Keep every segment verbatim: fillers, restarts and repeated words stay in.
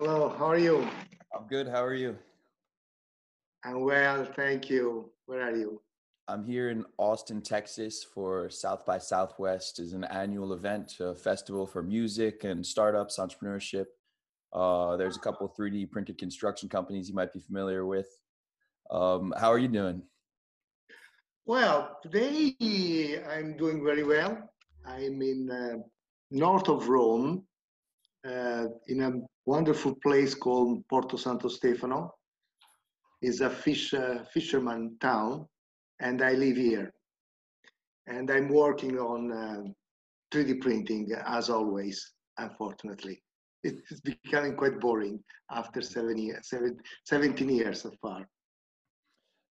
Hello, how are you? I'm good, how are you? I'm well, thank you. Where are you? I'm here in Austin, Texas for South by Southwest. It's an annual event, a festival for music and startups, entrepreneurship. Uh, there's a couple of three D printed construction companies you might be familiar with. Um, how are you doing? Well, today I'm doing very well. I'm in uh, north of Rome, uh, in a wonderful place called Porto Santo Stefano. It's a fish, uh, fisherman town, and I live here. And I'm working on uh, three D printing, as always, unfortunately. It's becoming quite boring after seven years, seven, seventeen years so far.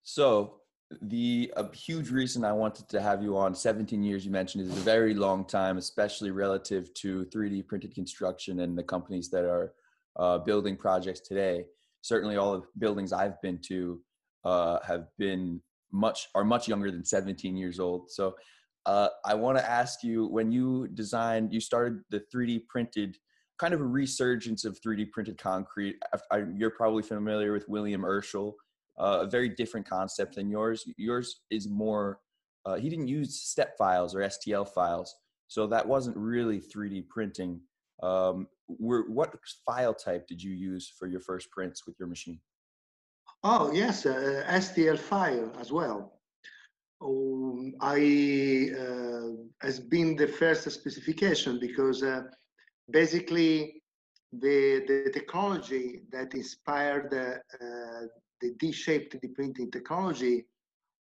So the a huge reason I wanted to have you on, seventeen years you mentioned, is a very long time, especially relative to three D printed construction and the companies that are uh, building projects today. Certainly all of the buildings I've been to uh, have been much, are much younger than seventeen years old. So uh, I want to ask you, when you designed, you started the three D printed, kind of a resurgence of three D printed concrete. I, you're probably familiar with William Urschel, uh, a very different concept than yours. Yours is more, uh, he didn't use step files or S T L files, so that wasn't really three D printing. Um, were, what file type did you use for your first prints with your machine? Oh, yes, uh, S T L file as well. Um, I uh, has been the first specification because uh, basically, the, the technology that inspired the, uh, the D-Shape three D printing technology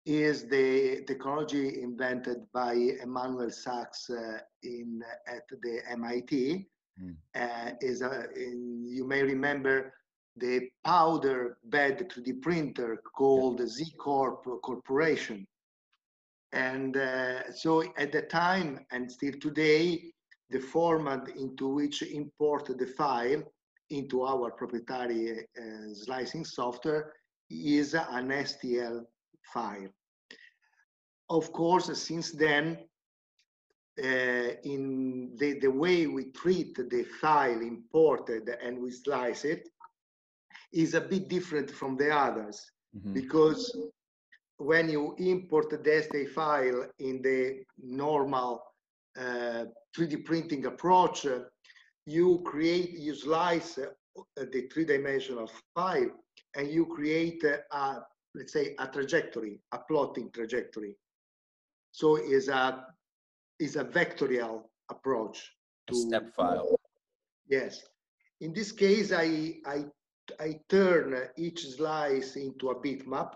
is the technology invented by Emmanuel Sachs uh, in, at the M I T. Mm. Uh, is a, in, you may remember the powder bed three D printer called yeah. Z Corp Corporation. And uh, so at the time, and still today, the format into which import the file into our proprietary uh, slicing software is an S T L file. Of course, since then, uh, in the, the way we treat the file imported and we slice it is a bit different from the others, mm-hmm. because when you import the S T L file in the normal Uh, three D printing approach, uh, you create, you slice uh, the three-dimensional file and you create uh, a, let's say, a trajectory, a plotting trajectory. So is a is a vectorial approach to a step file. Yes. In this case, I I I turn each slice into a bitmap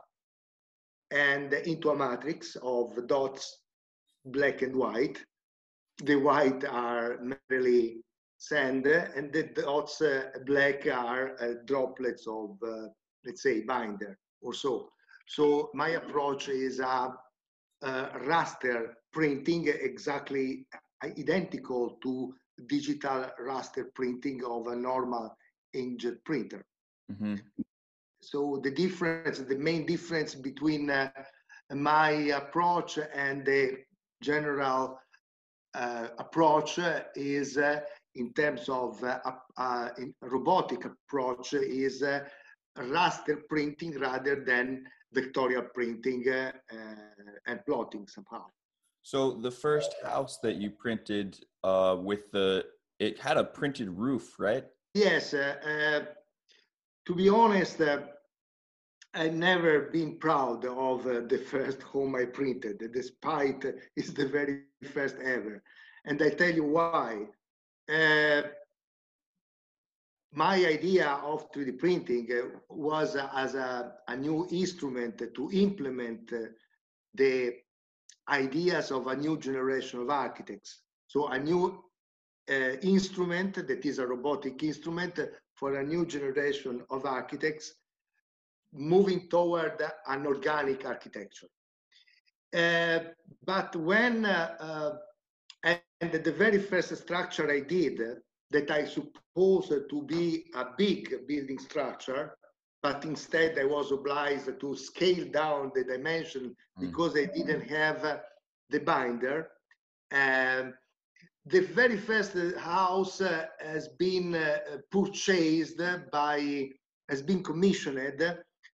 and into a matrix of dots, black and white. The white are merely sand, and the dots uh, black are uh, droplets of, uh, let's say, binder or so. So my approach is a, a raster printing, exactly identical to digital raster printing of a normal inkjet printer. Mm-hmm. So the difference, the main difference between uh, my approach and the general Uh, approach uh, is uh, in terms of uh, uh, in robotic approach is uh, raster printing rather than vectorial printing uh, uh, and plotting somehow. So the first house that you printed uh, with the, it had a printed roof, right? Yes. Uh, uh, to be honest, uh, I've never been proud of uh, the first home I printed, despite uh, it's the very first ever. And I tell you why. Uh, my idea of three D printing uh, was uh, as a, a new instrument to implement uh, the ideas of a new generation of architects. So a new uh, instrument that is a robotic instrument for a new generation of architects moving toward an organic architecture. Uh, but when, uh, uh, and the very first structure I did, uh, that I supposed to be a big building structure, but instead I was obliged to scale down the dimension because mm. I didn't have uh, the binder. Um, The very first house uh, has been uh, purchased by, has been commissioned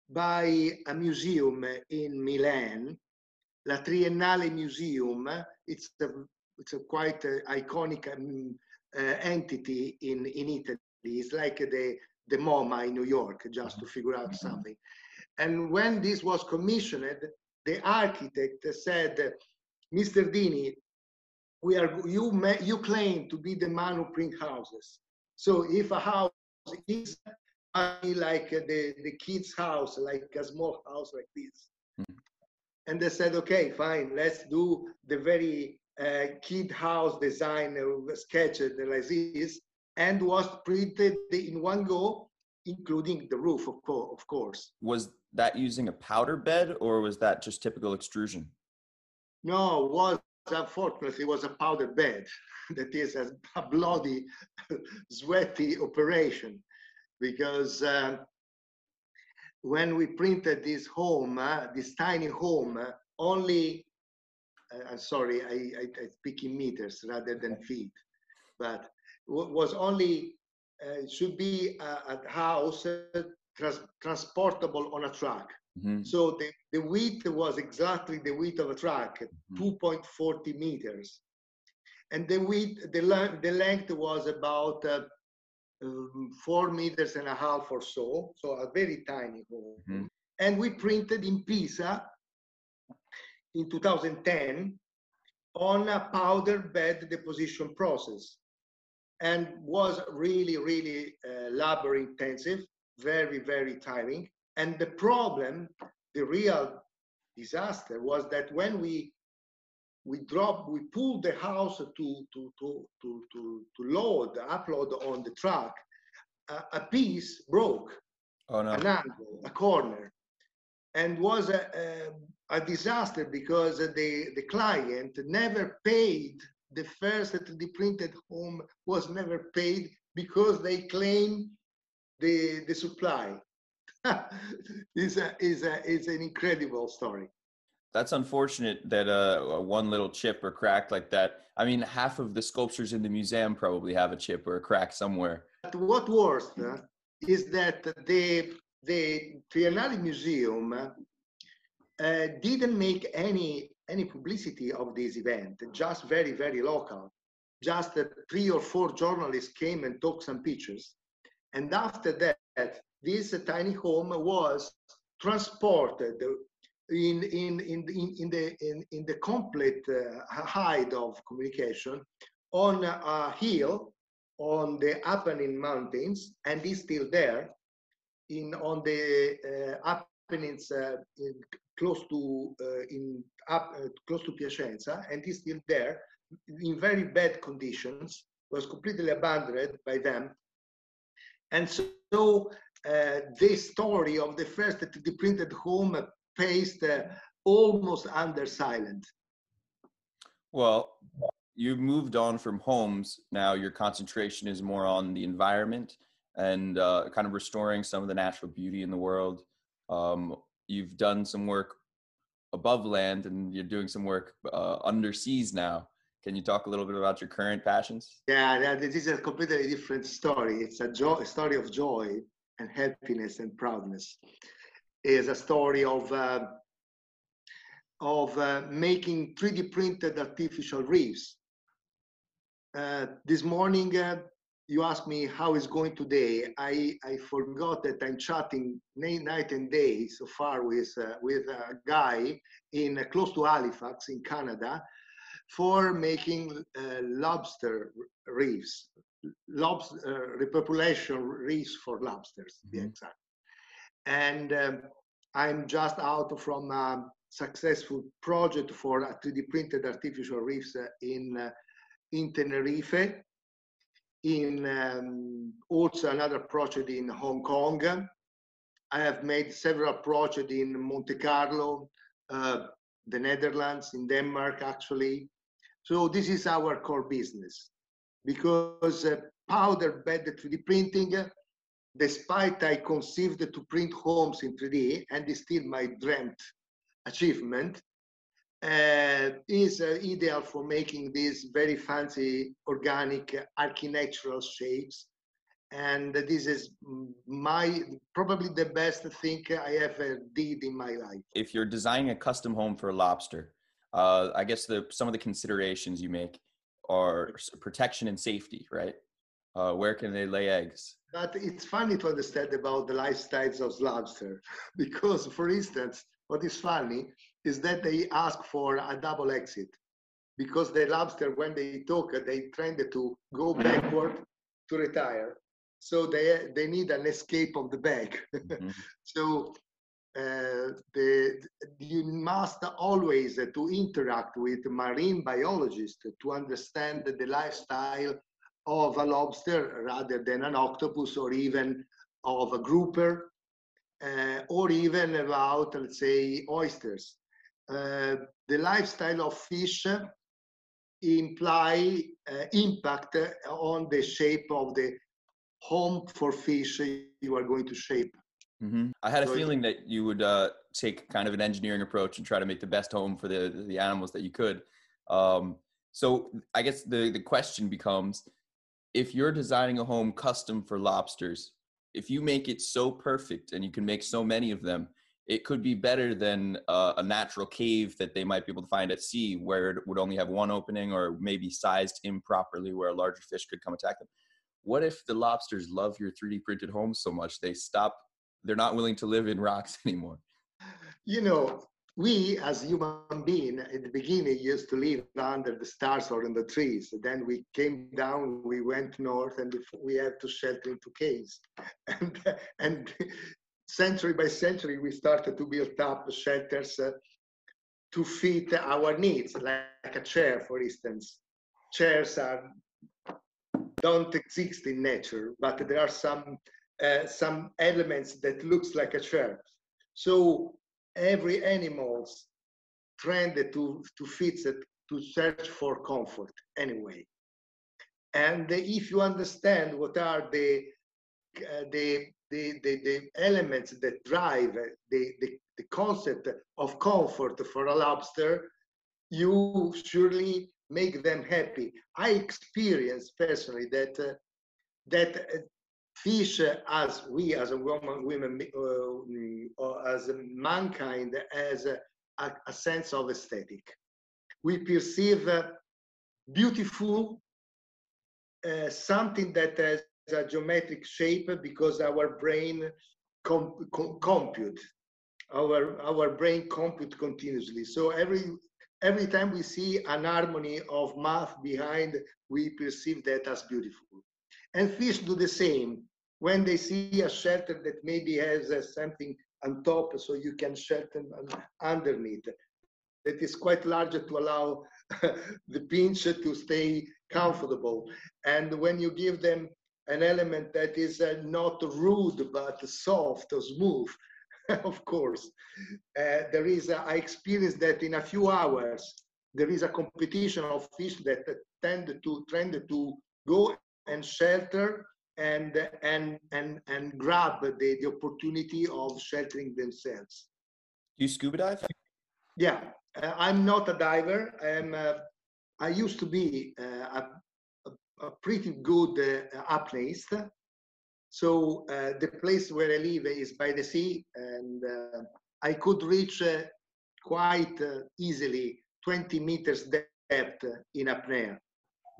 by a museum in Milan, La Triennale Museum. It's a, it's a quite uh, iconic um, uh, entity in, in Italy. It's like the, the MoMA in New York, just to figure out something. And when this was commissioned, the architect said, Mister Dini, we are, you, may, you claim to be the man who brings houses. So if a house is like the, the kid's house, like a small house like this. Mm-hmm. And they said, okay, fine, let's do the very uh, kid house design uh, sketch like this, and was printed in one go, including the roof, of, co of course. Was that using a powder bed, or was that just typical extrusion? No, it was, unfortunately, it was a powder bed. That is a, a bloody, sweaty operation, because uh, when we printed this home, uh, this tiny home, uh, only, uh, I'm sorry, I, I, I speak in meters rather than feet, but was only, uh, should be a, a house uh, trans transportable on a truck. Mm-hmm. So the, the width was exactly the width of a truck, mm-hmm. two point four zero meters. And the width, the, le the length was about uh, um, four meters and a half or so. So a very tiny home. Mm-hmm. And we printed in Pisa in two thousand ten on a powder bed deposition process. And was really, really uh, labor intensive, very, very tiring. And the problem, the real disaster, was that when we we dropped, we pulled the house to to to to to, to load, upload on the truck, uh, a piece broke, oh, no. an angle, a corner, and was a, a, a disaster because the the client never paid. The first three D printed home was never paid because they claimed the the supply. Is a is a is an incredible story. That's unfortunate that uh one little chip or crack like that. I mean, half of the sculptures in the museum probably have a chip or a crack somewhere. But what worse uh, is that the the Triennale Museum uh, didn't make any. any publicity of this event, just very, very local. Just uh, three or four journalists came and took some pictures. And after that, this uh, tiny home was transported in, in, in, in, in, the, in, in the complete uh, height of communication on a hill on the Apennine Mountains, and is still there in, on the uh, Apennines uh, in, close to uh, in up uh, close to Piacenza, and is still there in very bad conditions. Was completely abandoned by them, and so uh, this story of the first three D printed home passed uh, almost under silent. Well, you moved on from homes. Now your concentration is more on the environment and uh, kind of restoring some of the natural beauty in the world. Um, You've done some work above land, and you're doing some work uh, under seas now. Can you talk a little bit about your current passions? Yeah, this is a completely different story. It's a, joy, a story of joy and happiness and proudness. It's a story of, uh, of uh, making three D printed artificial reefs. Uh, this morning, uh, you asked me how it's going today. I, I forgot that I'm chatting night and day so far with, uh, with a guy in uh, close to Halifax in Canada for making uh, lobster reefs, lobster, uh, repopulation reefs for lobsters, mm-hmm. to be exact. And um, I'm just out from a successful project for uh, three D printed artificial reefs uh, in, uh, in Tenerife. In um, also another project in Hong Kong. I have made several projects in Monte Carlo, uh, the Netherlands, in Denmark actually. So this is our core business, because uh, powder bed three D printing, uh, despite I conceived to print homes in three D, and it's still my dreamt achievement, uh, is uh, ideal for making these very fancy organic architectural shapes. And this is my probably the best thing I ever did in my life. If you're designing a custom home for a lobster, uh, I guess the some of the considerations you make are protection and safety, right? Uh, where can they lay eggs? But it's funny to understand about the lifestyles of lobster, because, for instance, what is funny is that they ask for a double exit, because the lobster, when they talk, they tend to go backward to retire. So they they need an escape of the bag. Mm-hmm. So uh, the you must always uh, to interact with marine biologists to understand the lifestyle of a lobster rather than an octopus, or even of a grouper, uh, or even about, let's say, oysters. Uh, the lifestyle of fish imply uh, impact on the shape of the home for fish you are going to shape. Mm-hmm. I had a so feeling that you would uh, take kind of an engineering approach and try to make the best home for the, the animals that you could. Um, so I guess the, the question becomes, if you're designing a home custom for lobsters, if you make it so perfect and you can make so many of them, it could be better than uh, a natural cave that they might be able to find at sea, where it would only have one opening, or maybe sized improperly where a larger fish could come attack them. What if the lobsters love your three D printed home so much they stop, they're not willing to live in rocks anymore? You know, we as human beings at the beginning used to live under the stars or in the trees. Then we came down, we went north, and we had to shelter into caves. And, and century by century, we started to build up shelters uh, to fit our needs, like, like a chair, for instance. Chairs are, don't exist in nature, but there are some, uh, some elements that looks like a chair. So every animals trended to, to fit it, to search for comfort anyway. And if you understand what are the, uh, the, the, the, the elements that drive the, the, the concept of comfort for a lobster, you surely make them happy. I experienced personally that, uh, that uh, fish, uh, as we, as a woman, women, uh, or as a mankind, has a, a, a sense of aesthetic. We perceive uh, beautiful uh, something that has a geometric shape, because our brain com com compute, our our brain compute continuously. So every every time we see an harmony of math behind, we perceive that as beautiful. And fish do the same. When they see a shelter that maybe has uh, something on top, so you can shelter underneath, that is quite larger to allow the pinch to stay comfortable. And when you give them an element that is uh, not rude, but soft or smooth, of course, uh, there is, a, I experienced that in a few hours, there is a competition of fish that tend to, tend to go and shelter and and and and grab the, the opportunity of sheltering themselves. You scuba dive? Yeah, uh, I'm not a diver. I'm. A, I used to be uh, a, a, a pretty good uh, apneist. So uh, the place where I live is by the sea, and uh, I could reach uh, quite uh, easily twenty meters depth in apnea.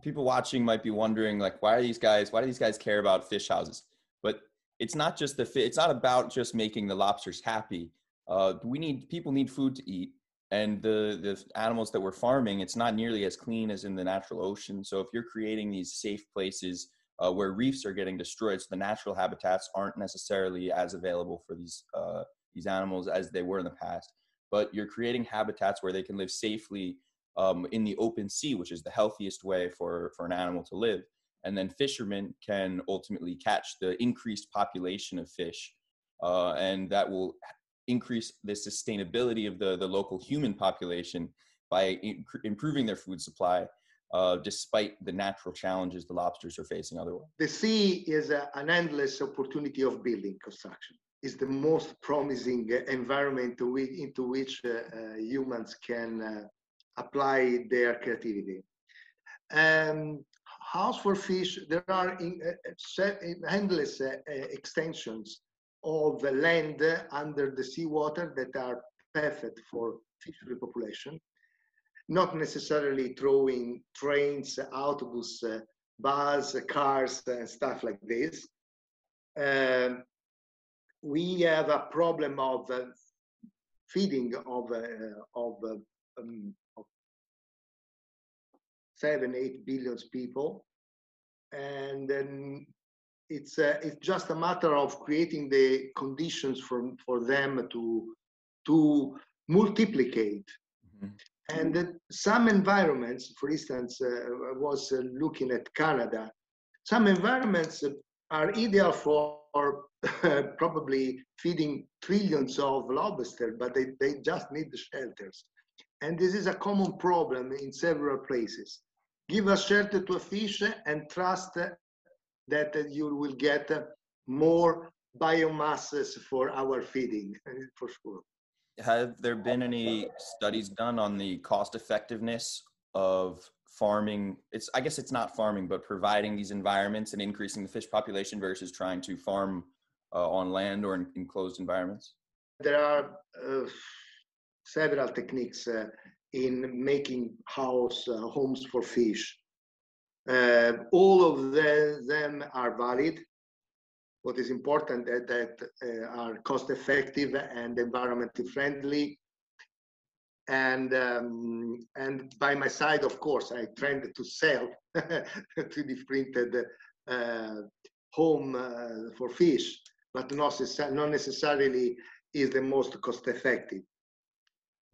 People watching might be wondering, like, why are these guys, why do these guys care about fish houses? But it's not just the fish, it's not about just making the lobsters happy. Uh, we need, people need food to eat, and the, the animals that we're farming, it's not nearly as clean as in the natural ocean. So if you're creating these safe places uh, where reefs are getting destroyed, so the natural habitats aren't necessarily as available for these, uh, these animals as they were in the past, but you're creating habitats where they can live safely Um, in the open sea, which is the healthiest way for, for an animal to live. And then fishermen can ultimately catch the increased population of fish, uh, and that will increase the sustainability of the, the local human population by improving their food supply, uh, despite the natural challenges the lobsters are facing otherwise. The sea is a, an endless opportunity of building construction. is the most promising environment we, into which uh, uh, humans can uh, apply their creativity. Um, house for fish, there are in, uh, endless uh, extensions of the land under the seawater that are perfect for fish repopulation. Not necessarily throwing trains, autobus, uh, bus, cars, and stuff like this. Um, we have a problem of uh, feeding of uh, of, uh, um, of seven, eight billion people, and um, it's uh, it's just a matter of creating the conditions for for them to to multiplicate. Mm-hmm. And uh, some environments, for instance, uh, I was uh, looking at Canada, some environments uh, are ideal for uh, probably feeding trillions of lobster, but they, they just need the shelters. And this is a common problem in several places. Give a shelter to a fish and trust uh, that uh, you will get uh, more biomasses for our feeding, for sure. Have there been any studies done on the cost effectiveness of farming? It's, I guess it's not farming, but providing these environments and increasing the fish population versus trying to farm uh, on land or in enclosed environments? There are uh, several techniques uh, in making house uh, homes for fish. Uh, all of the, them are valid. What is important is that, that uh, are cost effective and environmentally friendly. And, um, and by my side, of course, I tried to sell three D printed uh, home uh, for fish, but not, not necessarily is the most cost effective.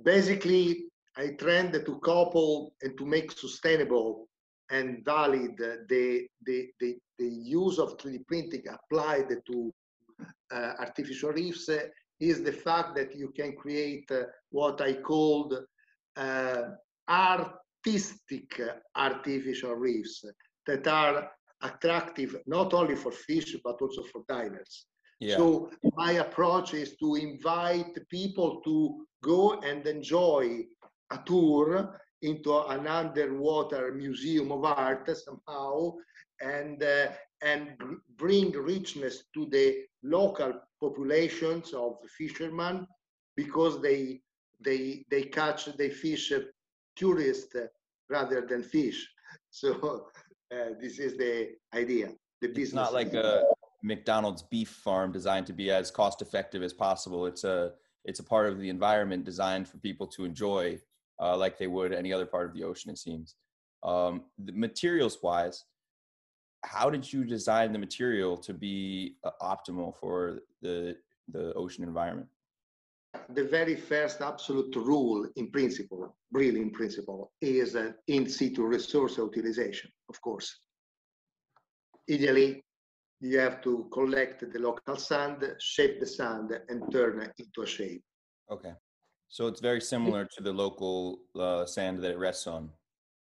Basically, I tried to couple and to make sustainable and valid the, the, the, the use of three D printing applied to uh, artificial reefs uh, is the fact that you can create uh, what I called uh, artistic artificial reefs that are attractive not only for fish, but also for divers. Yeah. So my approach is to invite people to go and enjoy a tour into an underwater museum of art somehow, and uh, and bring richness to the local populations of fishermen, because they they they catch they fish uh, tourists uh, rather than fish. So uh, this is the idea. The business. It's not like a McDonald's beef farm designed to be as cost effective as possible. It's a it's a part of the environment designed for people to enjoy. Uh, like they would any other part of the ocean, it seems. Um, the materials-wise, how did you design the material to be uh, optimal for the, the ocean environment? The very first absolute rule in principle, really in principle, is uh, in situ resource utilization, of course. Ideally, you have to collect the local sand, shape the sand, and turn it into a shape. Okay. So it's very similar to the local uh, sand that it rests on.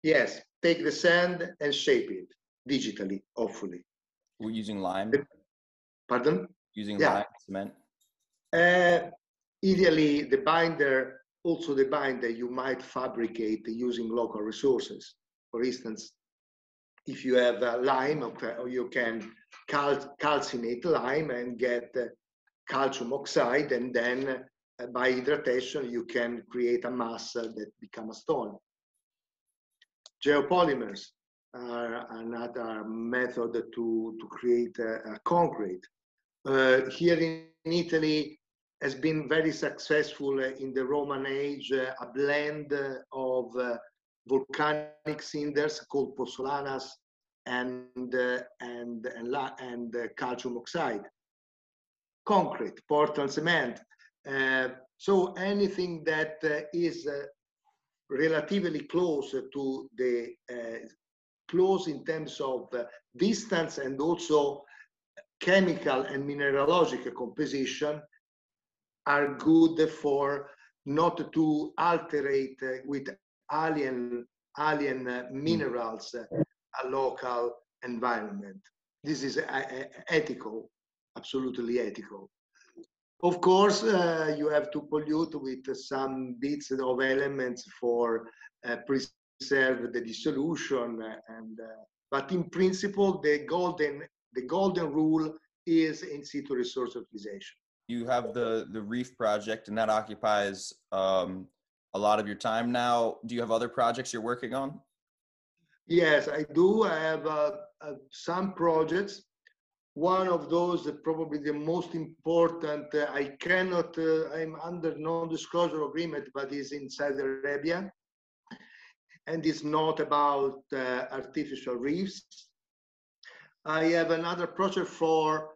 Yes, take the sand and shape it digitally, hopefully. We're using lime? Pardon? Using yeah. lime, cement? Uh, ideally, the binder, also the binder you might fabricate using local resources. For instance, if you have uh, lime, or you can cal calcinate lime and get uh, calcium oxide, and then uh, Uh, by hydration, you can create a mass uh, that becomes a stone. Geopolymers are another method to, to create uh, a concrete. Uh, here in Italy has been very successful uh, in the Roman age, uh, a blend uh, of uh, volcanic cinders called pozzolanas and, uh, and, and, la and uh, calcium oxide. Concrete, Portland cement. Uh, so anything that uh, is uh, relatively close to the uh, close in terms of uh, distance and also chemical and mineralogic composition are good for not to alterate uh, with alien alien uh, minerals uh, a local environment. This is uh, ethical, absolutely ethical. Of course, uh, you have to pollute with some bits of elements for uh, preserve the dissolution. And uh, but in principle, the golden the golden rule is in situ resource utilization. You have the the reef project, and that occupies um, a lot of your time now. Do you have other projects you're working on? Yes, I do. I have uh, uh, some projects. One of those, uh, probably the most important, uh, I cannot, uh, I'm under non-disclosure agreement, but is in Saudi Arabia. And it's not about uh, artificial reefs. I have another project for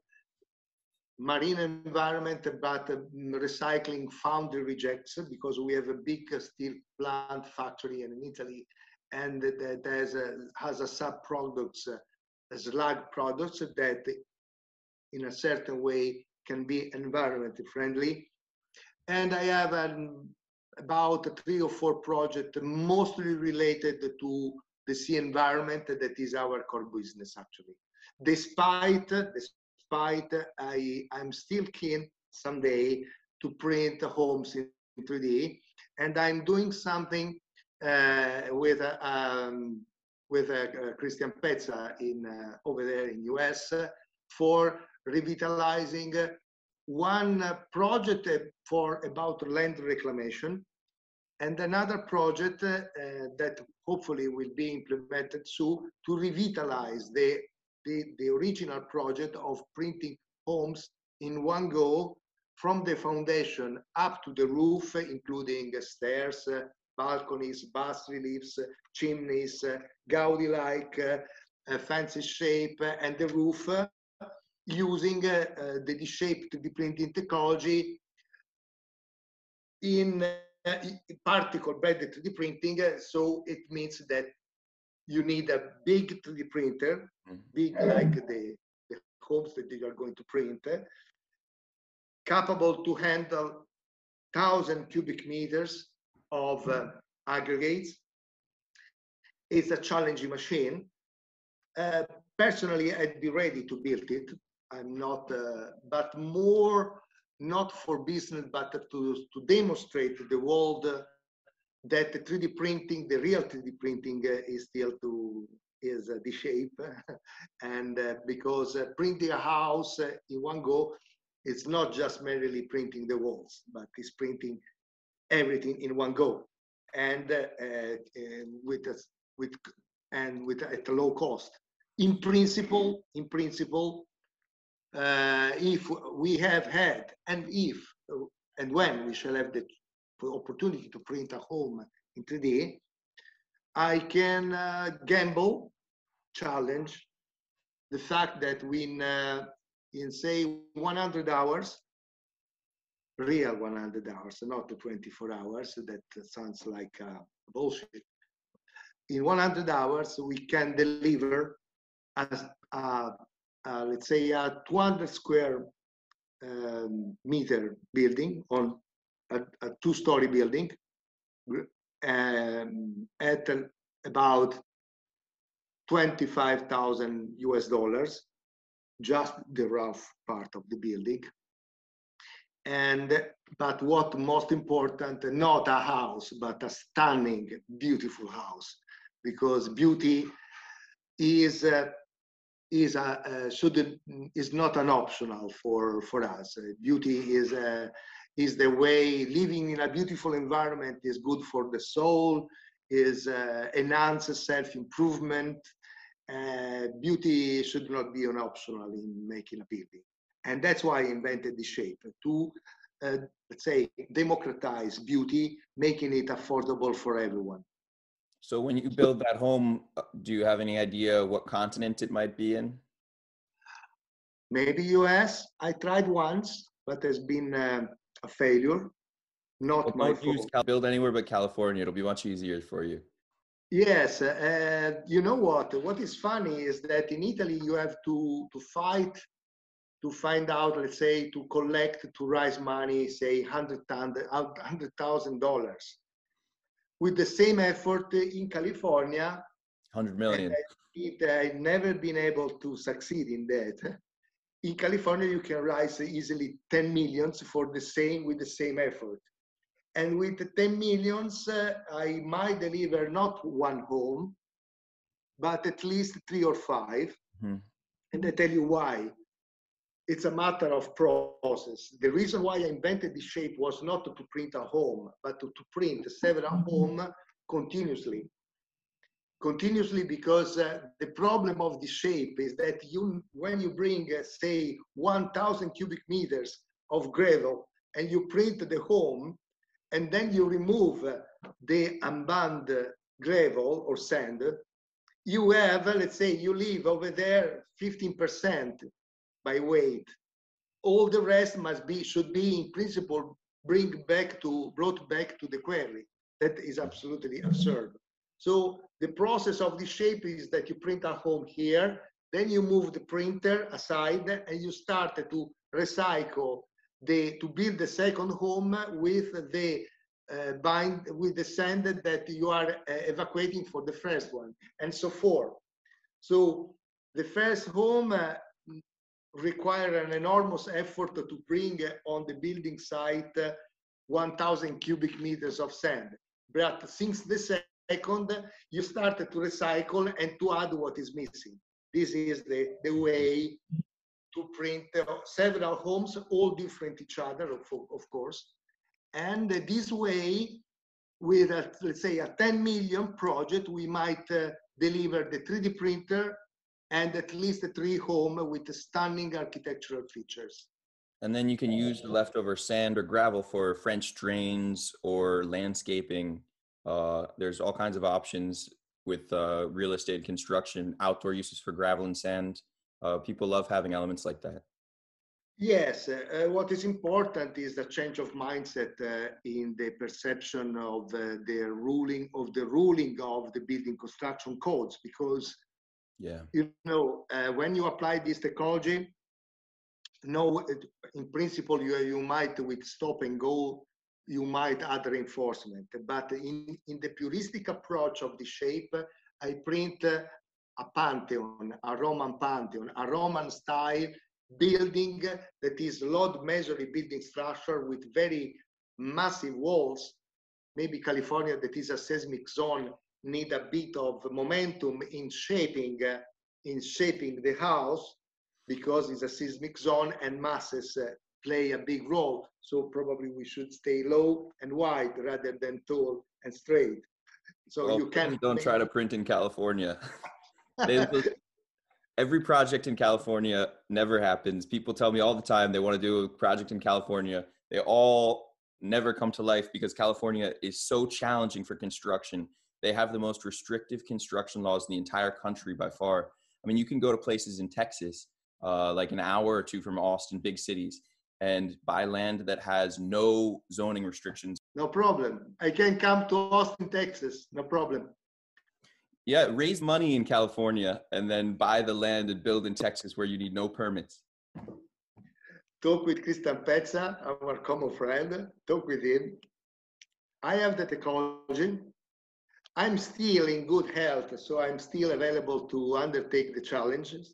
marine environment, but uh, recycling foundry rejects, because we have a big steel plant factory in Italy, and that has a, has a sub-products, uh, slag products that in a certain way can be environment friendly. And I have um, about three or four projects mostly related to the sea environment. That is our core business, actually. Despite, despite I, I'm still keen someday to print homes in three D, and I'm doing something Uh, with uh, um, with uh, uh, Christian Pezza in uh, over there in U S uh, for revitalizing uh, one uh, project uh, for about land reclamation, and another project uh, uh, that hopefully will be implemented soon to revitalize the, the the original project of printing homes in one go from the foundation up to the roof, uh, including uh, stairs, Uh, balconies, bas reliefs, chimneys, uh, Gaudi-like, uh, uh, fancy shape, uh, and the roof, uh, using uh, uh, the D-Shape three D printing technology in uh, particle-bred three D printing. Uh, so it means that you need a big three D printer, mm-hmm. big like the, the homes that you are going to print, uh, capable to handle one thousand cubic meters of uh, aggregates. It's a challenging machine. Uh, personally, I'd be ready to build it. I'm not, uh, but more not for business, but to, to demonstrate to the world uh, that the three D printing, the real three D printing uh, is still to, is uh, the shape. And uh, because uh, printing a house uh, in one go, it's not just merely printing the walls, but it's printing everything in one go, and uh, uh, with a, with and with at a low cost. In principle, in principle, uh, if we have had and if and when we shall have the opportunity to print a home in three D, I can uh, gamble, challenge the fact that in uh, in say one hundred hours. Real one hundred hours, not the twenty-four hours. That sounds like uh, bullshit. In one hundred hours, we can deliver, as uh, uh, let's say, a two hundred square um, meter building, on a, a two-story building, um, at uh, about twenty-five thousand U S dollars, just the rough part of the building. And, but what most important, not a house, but a stunning, beautiful house, because beauty is uh, is a uh, should is not an optional for for us. Beauty is uh, is the way. Living in a beautiful environment is good for the soul, is uh, enhances self improvement. Uh, beauty should not be an optional in making a building. And that's why I invented the shape, to, uh, let's say, democratize beauty, making it affordable for everyone. So when you build that home, do you have any idea what continent it might be in? Maybe U S. I tried once, but has been uh, a failure. Not well, my fault. You build anywhere but California. It'll be much easier for you. Yes. Uh, you know what? What is funny is that in Italy, you have to, to fight to find out, let's say, to collect, to raise money, say one hundred thousand dollars. With the same effort in California, one hundred million dollars. I've never been able to succeed in that. In California, you can raise easily ten millions for the same, with the same effort. And with the ten millions, uh, I might deliver not one home, but at least three or five. Mm-hmm. And I tell you why. It's a matter of process. The reason why I invented this shape was not to print a home, but to, to print several homes continuously. Continuously, because uh, the problem of the shape is that you, when you bring, uh, say, one thousand cubic meters of gravel and you print the home, and then you remove uh, the unbound uh, gravel or sand, you have, uh, let's say, you leave over there fifteen percent by weight. All the rest must be, should be, in principle, bring back to, brought back to the quarry. That is absolutely absurd. So the process of the shape is that you print a home here, then you move the printer aside and you start to recycle the, to build the second home with the uh, bind, with the sand that you are uh, evacuating for the first one, and so forth. So the first home uh, requires an enormous effort to bring uh, on the building site uh, one thousand cubic meters of sand. But since the sand, second, you started to recycle and to add what is missing. This is the, the way to print several homes, all different each other, of, of course. And this way, with a, let's say a ten million project, we might uh, deliver the three D printer and at least a three home with stunning architectural features. And then you can use the leftover sand or gravel for French drains or landscaping. Uh, there's all kinds of options with uh, real estate construction, outdoor uses for gravel and sand. Uh, people love having elements like that. Yes, uh, what is important is the change of mindset uh, in the perception of uh, the ruling of the ruling of the building construction codes, because yeah, you know uh, when you apply this technology, no, in principle you you might with stop and go. You might add reinforcement, but in, in the puristic approach of the shape, I print a pantheon, a Roman pantheon, a Roman style building that is load measuring building structure with very massive walls. Maybe California, that is a seismic zone, need a bit of momentum in shaping, in shaping the house, because it's a seismic zone and masses play a big role, so probably we should stay low and wide rather than tall and straight. So well, you can don't try to print in California. They, every project in California never happens. People tell me all the time they want to do a project in California. They all never come to life because California is so challenging for construction. They have the most restrictive construction laws in the entire country by far. I mean, you can go to places in Texas, uh, like an hour or two from Austin, big cities, and buy land that has no zoning restrictions. No problem. I can come to Austin, Texas. No problem. Yeah, raise money in California and then buy the land and build in Texas where you need no permits. Talk with Christian Pezza, our common friend. Talk with him. I have the technology. I'm still in good health, so I'm still available to undertake the challenges.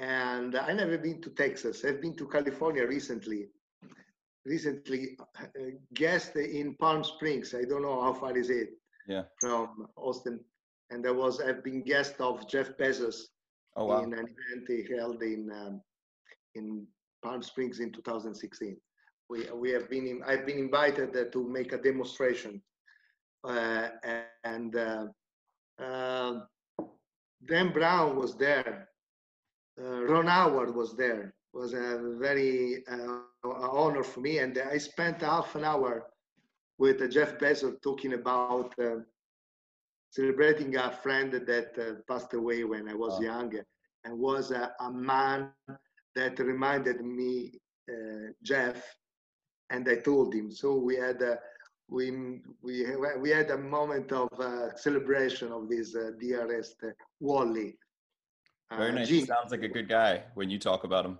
And I never been to Texas. I've been to California recently. Recently, uh, guest in Palm Springs. I don't know how far is it yeah. from Austin. And I was I've been guest of Jeff Bezos oh, wow. in an event he held in um, in Palm Springs in two thousand sixteen. We we have been in, I've been invited uh, to make a demonstration, uh, and uh, uh, Dan Brown was there. Uh, Ron Howard was there. It was a very uh, honor for me, and I spent half an hour with uh, Jeff Bezos talking about uh, celebrating a friend that uh, passed away when I was wow. young, and was a, a man that reminded me uh, Jeff, and I told him. So we had a, we we we had a moment of uh, celebration of this uh, dearest uh, Wally. Very nice. Uh, he sounds like a good guy when you talk about him.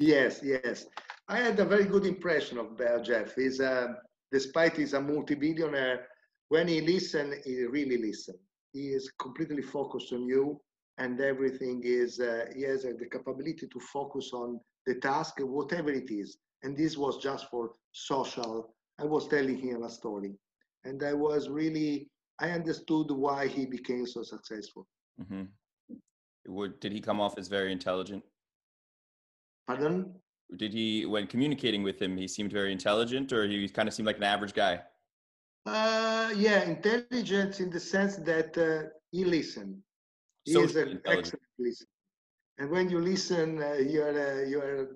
Yes, yes. I had a very good impression of uh, Jeff. He's, uh, despite he's a multi-billionaire, when he listens, he really listens. He is completely focused on you. and everything is, uh, he has uh, the capability to focus on the task, whatever it is. And this was just for social. I was telling him a story, and I was really, I understood why he became so successful. Mm-hmm. Would, did he come off as very intelligent? Pardon? Did he, when communicating with him, he seemed very intelligent, or he kind of seemed like an average guy? Uh, yeah, intelligence in the sense that uh, he listened. He Social is an excellent listener. And when you listen, uh, you're, uh, you're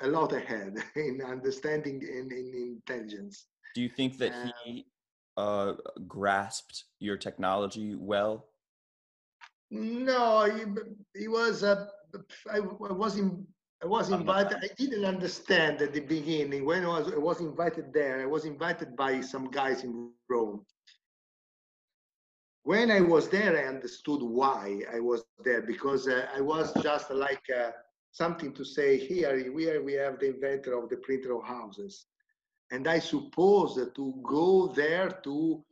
a lot ahead in understanding and in intelligence. Do you think that um, he uh, grasped your technology well? No, he, he was, uh, I, I was in, I was invited, I didn't understand at the beginning when I was, I was invited there, I was invited by some guys in Rome. When I was there, I understood why I was there, because uh, I was just like uh, something to say, here, we, are, we have the inventor of the printer of houses. And I suppose to go there to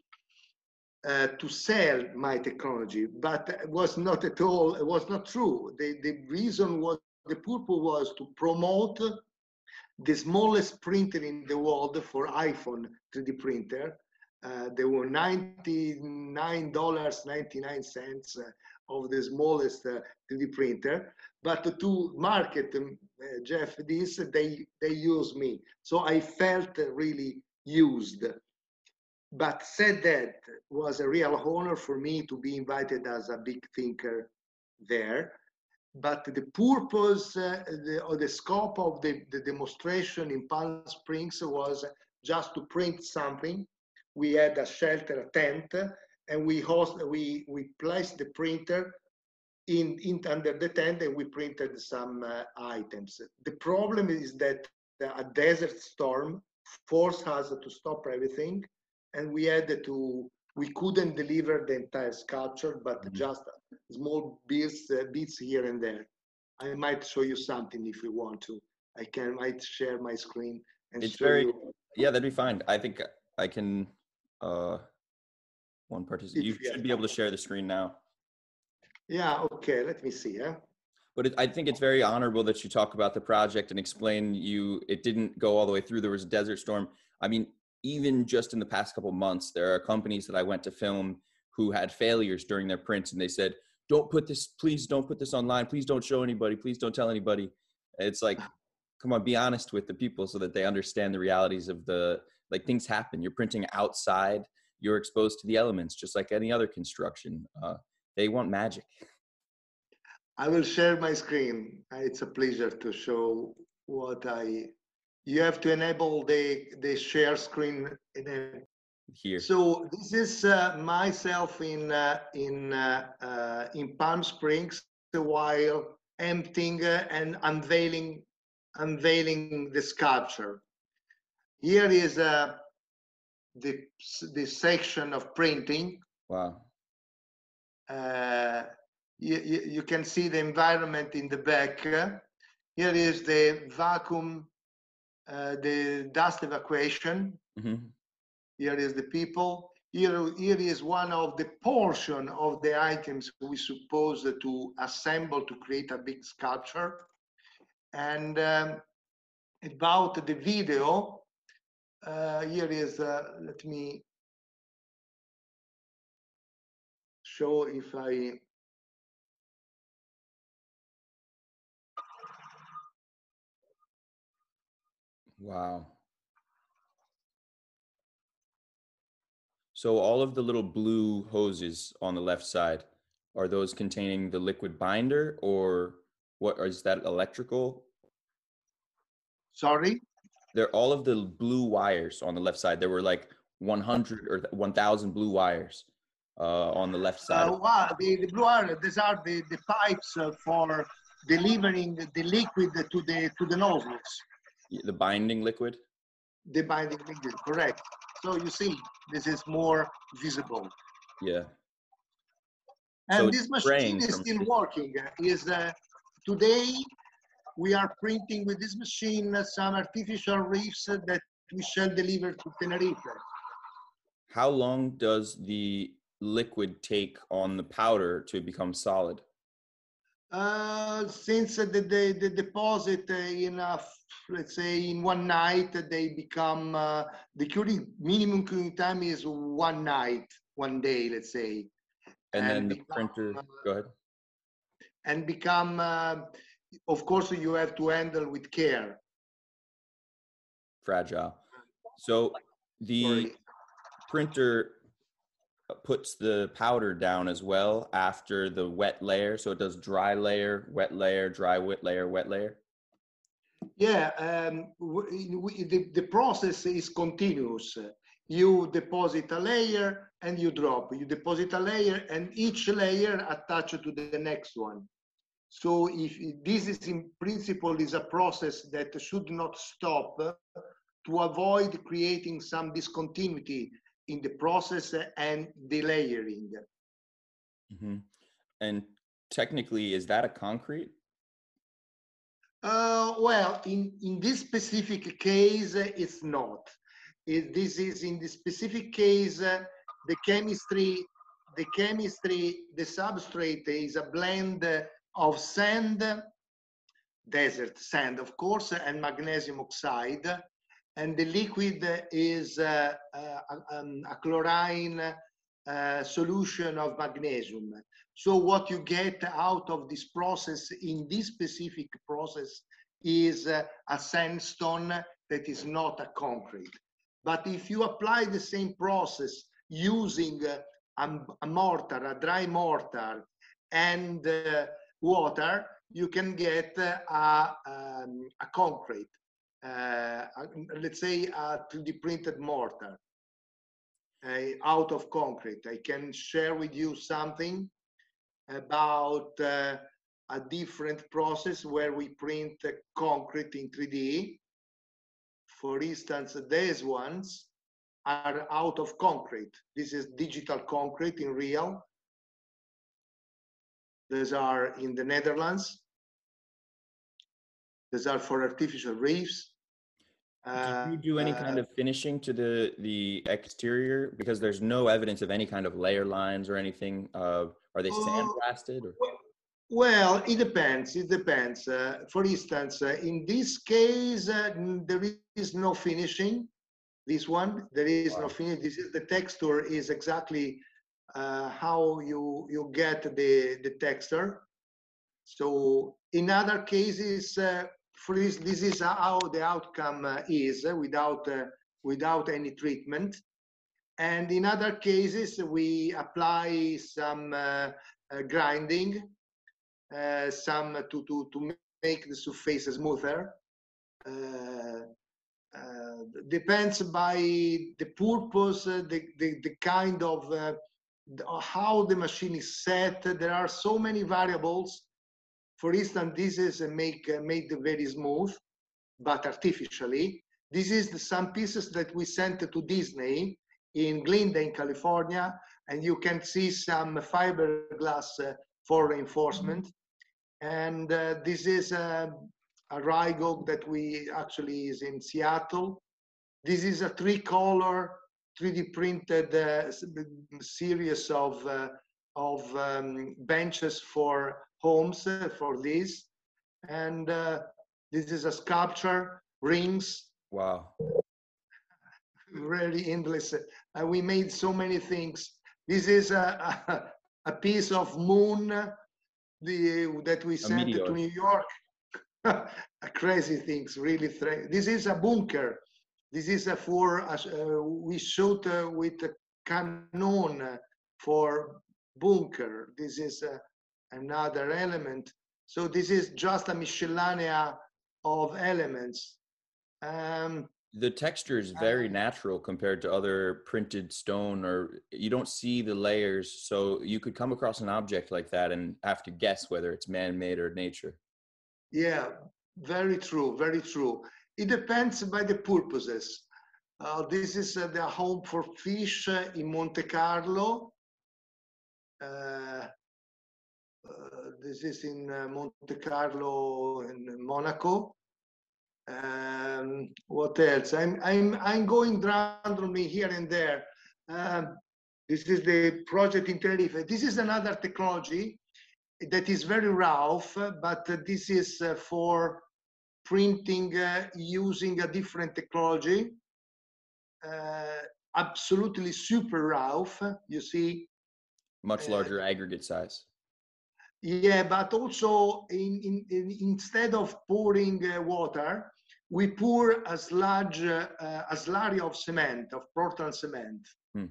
Uh, to sell my technology, but it was not at all, it was not true. The, the reason was, the purpose was to promote the smallest printer in the world for iPhone three D printer. Uh, there were ninety-nine dollars and ninety-nine cents uh, of the smallest uh, three D printer, but to market um, uh, Jeff this, they, they used me. So I felt really used. But said that was a real honor for me to be invited as a big thinker there. But the purpose uh, the, or the scope of the, the demonstration in Palm Springs was just to print something. We had a shelter, a tent, and we host, we, we placed the printer in, in under the tent, and we printed some uh, items. The problem is that a desert storm forced us to stop everything. And we had to, we couldn't deliver the entire sculpture, but mm-hmm. just small bits, uh, bits here and there. I might show you something if you want to. I can, might share my screen and it's show very, you. Yeah, that'd be fine. I think I can, uh, one participant, you should be able to share the screen now. Yeah, okay, let me see, yeah. But it, I think it's very honorable that you talk about the project and explain you, it didn't go all the way through, there was a desert storm. I mean, even just in the past couple months, there are companies that I went to film who had failures during their prints, and they said, don't put this, please don't put this online. Please don't show anybody. Please don't tell anybody. It's like, come on, be honest with the people so that they understand the realities of the, like things happen. You're printing outside, you're exposed to the elements, just like any other construction. Uh, they want magic. I will share my screen. It's a pleasure to show what I, you have to enable the, the share screen here. So this is uh, myself in, uh, in, uh, uh, in Palm Springs while emptying uh, and unveiling, unveiling the sculpture. Here is uh, the, the section of printing. Wow. Uh, you, you, you can see the environment in the back. Here is the vacuum. Uh, the dust evacuation. Mm-hmm. Here is the people. Here, here is one of the portion of the items we supposed to assemble to create a big sculpture. And um, about the video, uh, here is, uh, let me show if I, wow. So all of the little blue hoses on the left side, are those containing the liquid binder, or what, or is that electrical? Sorry? They're all of the blue wires on the left side. There were like one hundred or one thousand blue wires uh, on the left side. Uh, wow, the, the blue wire, these are the, the pipes uh, for delivering the liquid to the, to the nozzles. The binding liquid? The binding liquid, correct. So you see, this is more visible. Yeah. And so this machine is still working. Is uh, today we are printing with this machine some artificial reefs that we shall deliver to Tenerife. How long does the liquid take on the powder to become solid? Uh, since the, the, the deposit in, uh, let's say, in one night, they become, uh, the curing, minimum curing time is one night, one day, let's say. And, and then become, the printer, uh, go ahead. And become, uh, of course, you have to handle with care. Fragile. So the Sorry. printer puts the powder down as well after the wet layer. So it does dry layer, wet layer, dry wet layer, wet layer. Yeah, um, we, we, the, the process is continuous. You deposit a layer and you drop. You deposit a layer and each layer attached to the next one. So if this is in principle is a process that should not stop to avoid creating some discontinuity in the process and the layering. Mm-hmm. And technically, is that a concrete? Uh, well, in, in this specific case, it's not. It, this is in the specific case, uh, the chemistry, the chemistry, the substrate is a blend of sand, desert sand, of course, and magnesium oxide. And the liquid is uh, a, a chlorine uh, solution of magnesium. So what you get out of this process, in this specific process, is uh, a sandstone that is not a concrete. But if you apply the same process using a, a mortar, a dry mortar, and uh, water, you can get a, um, a concrete. Uh, let's say a three D printed mortar uh, out of concrete. I can share with you something about uh, a different process where we print concrete in three D. For instance, these ones are out of concrete. This is digital concrete in real. These are in the Netherlands. These are for artificial reefs. Uh, do you do any uh, kind of finishing to the, the exterior? Because there's no evidence of any kind of layer lines or anything. Uh, are they sandblasted? Or? Well, it depends. It depends. Uh, for instance, uh, in this case, uh, there is no finishing. This one, there is wow. no finish. This is, the texture is exactly uh, how you, you get the, the texture. So in other cases, uh, for this, this is how the outcome uh, is uh, without, uh, without any treatment. And in other cases, we apply some uh, uh, grinding, uh, some to, to, to make the surface smoother. Uh, uh, depends by the purpose, uh, the, the, the kind of, uh, the, how the machine is set. There are so many variables. For instance, this is make, uh, made very smooth, but artificially. This is the, some pieces that we sent to Disney in Glendale, California, and you can see some fiberglass uh, for reinforcement. Mm-hmm. And uh, this is uh, a rigog that we actually is in Seattle. This is a three-color, three D printed uh, series of, uh, of um, benches for homes uh, for this, and uh, this is a sculpture, rings. Wow. Really endless. Uh, we made so many things. This is a, a, a piece of moon uh, the, that we a sent meteor. to New York. Crazy things, really. This is a bunker. This is a for, uh, we shoot uh, with a cannon for bunker. This is a, another element. So this is just a miscellanea of elements. Um, the texture is very uh, natural compared to other printed stone, or you don't see the layers. So you could come across an object like that and have to guess whether it's man-made or nature. Yeah, very true, very true. It depends by the purposes. Uh, this is uh, the home for fish uh, in Monte Carlo. Uh, Uh, this is in uh, Monte Carlo and Monaco. Um, what else? I'm I'm I'm going randomly here and there. Um, this is the project in Tenerife. This is another technology. that is very rough, but this is for printing uh, using a different technology. Uh, absolutely super rough, you see. Much larger uh, aggregate size. Yeah, but also in, in, in, instead of pouring uh, water, we pour a sludge, uh, a slurry of cement, of Portland cement. Hmm.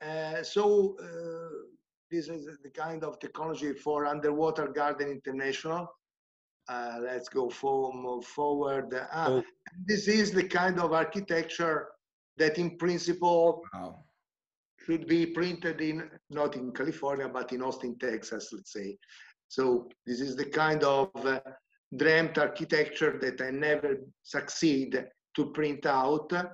Uh, so uh, this is the kind of technology for Underwater Garden International. Uh, let's go for, forward. Ah, oh. This is the kind of architecture that in principle wow. should be printed in, not in California, but in Austin, Texas, let's say. So this is the kind of uh, dreamt architecture that I never succeed to print out uh,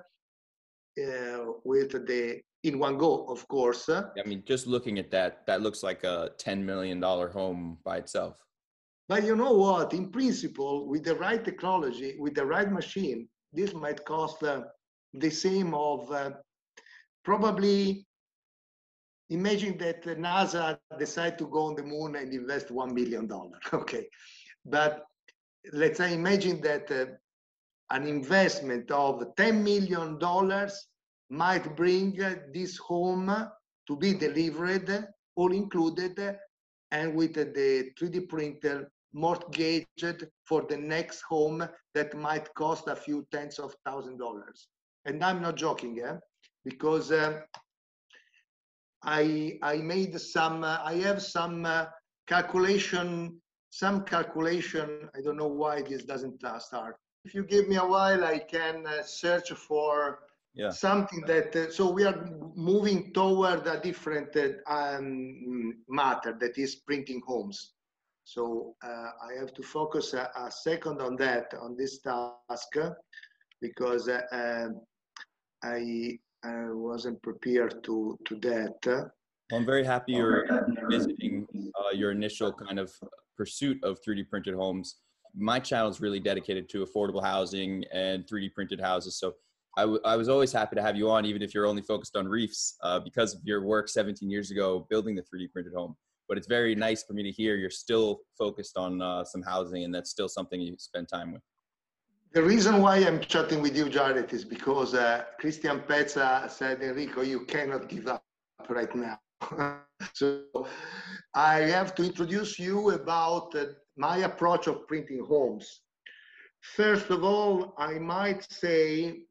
with the, in one go, of course. I mean, just looking at that, that looks like a ten million dollar home by itself. But you know what, in principle, with the right technology, with the right machine, this might cost uh, the same of uh, probably, imagine that NASA decide to go on the moon and invest one billion dollars, okay. But let's say, imagine that uh, an investment of ten million dollars might bring uh, this home to be delivered, all included, uh, and with uh, the three D printer mortgaged for the next home that might cost a few tens of thousand dollars. And I'm not joking, eh? Because uh, I I made some, uh, I have some uh, calculation, some calculation, I don't know why this doesn't uh, start. If you give me a while, I can uh, search for yeah. something that, uh, so we are moving toward a different uh, um, matter, that is printing homes. So uh, I have to focus a, a second on that, on this task, because uh, uh, I, I wasn't prepared to, to that. I'm very happy you're visiting uh, your initial kind of pursuit of three D printed homes. My channel is really dedicated to affordable housing and three D printed houses. So I, w I was always happy to have you on, even if you're only focused on reefs, uh, because of your work seventeen years ago building the three D printed home. But it's very nice for me to hear you're still focused on uh, some housing, and that's still something you spend time with. The reason why I'm chatting with you, Jared, is because uh, Christian Pezza said, Enrico, you cannot give up right now. So I have to introduce you about uh, my approach of printing homes. First of all, I might say,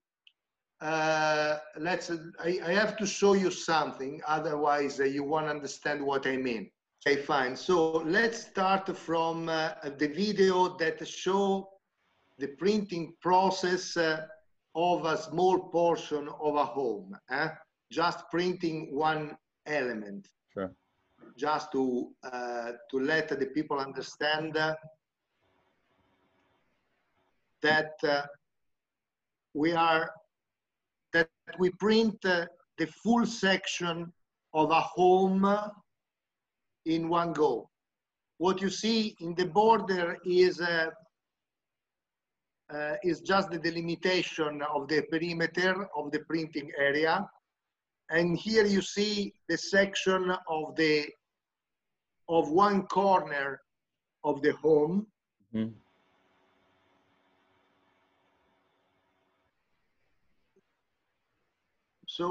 uh, let's, uh, I, I have to show you something, otherwise uh, you won't understand what I mean. Okay, fine. So let's start from uh, the video that show the printing process uh, of a small portion of a home, eh? Just printing one element, sure. Just to uh, to let the people understand uh, that uh, we are that we print uh, the full section of a home in one go. What you see in the border is uh, Uh, is just the delimitation of the perimeter of the printing area. And here you see the section of the of one corner of the home. Mm-hmm. So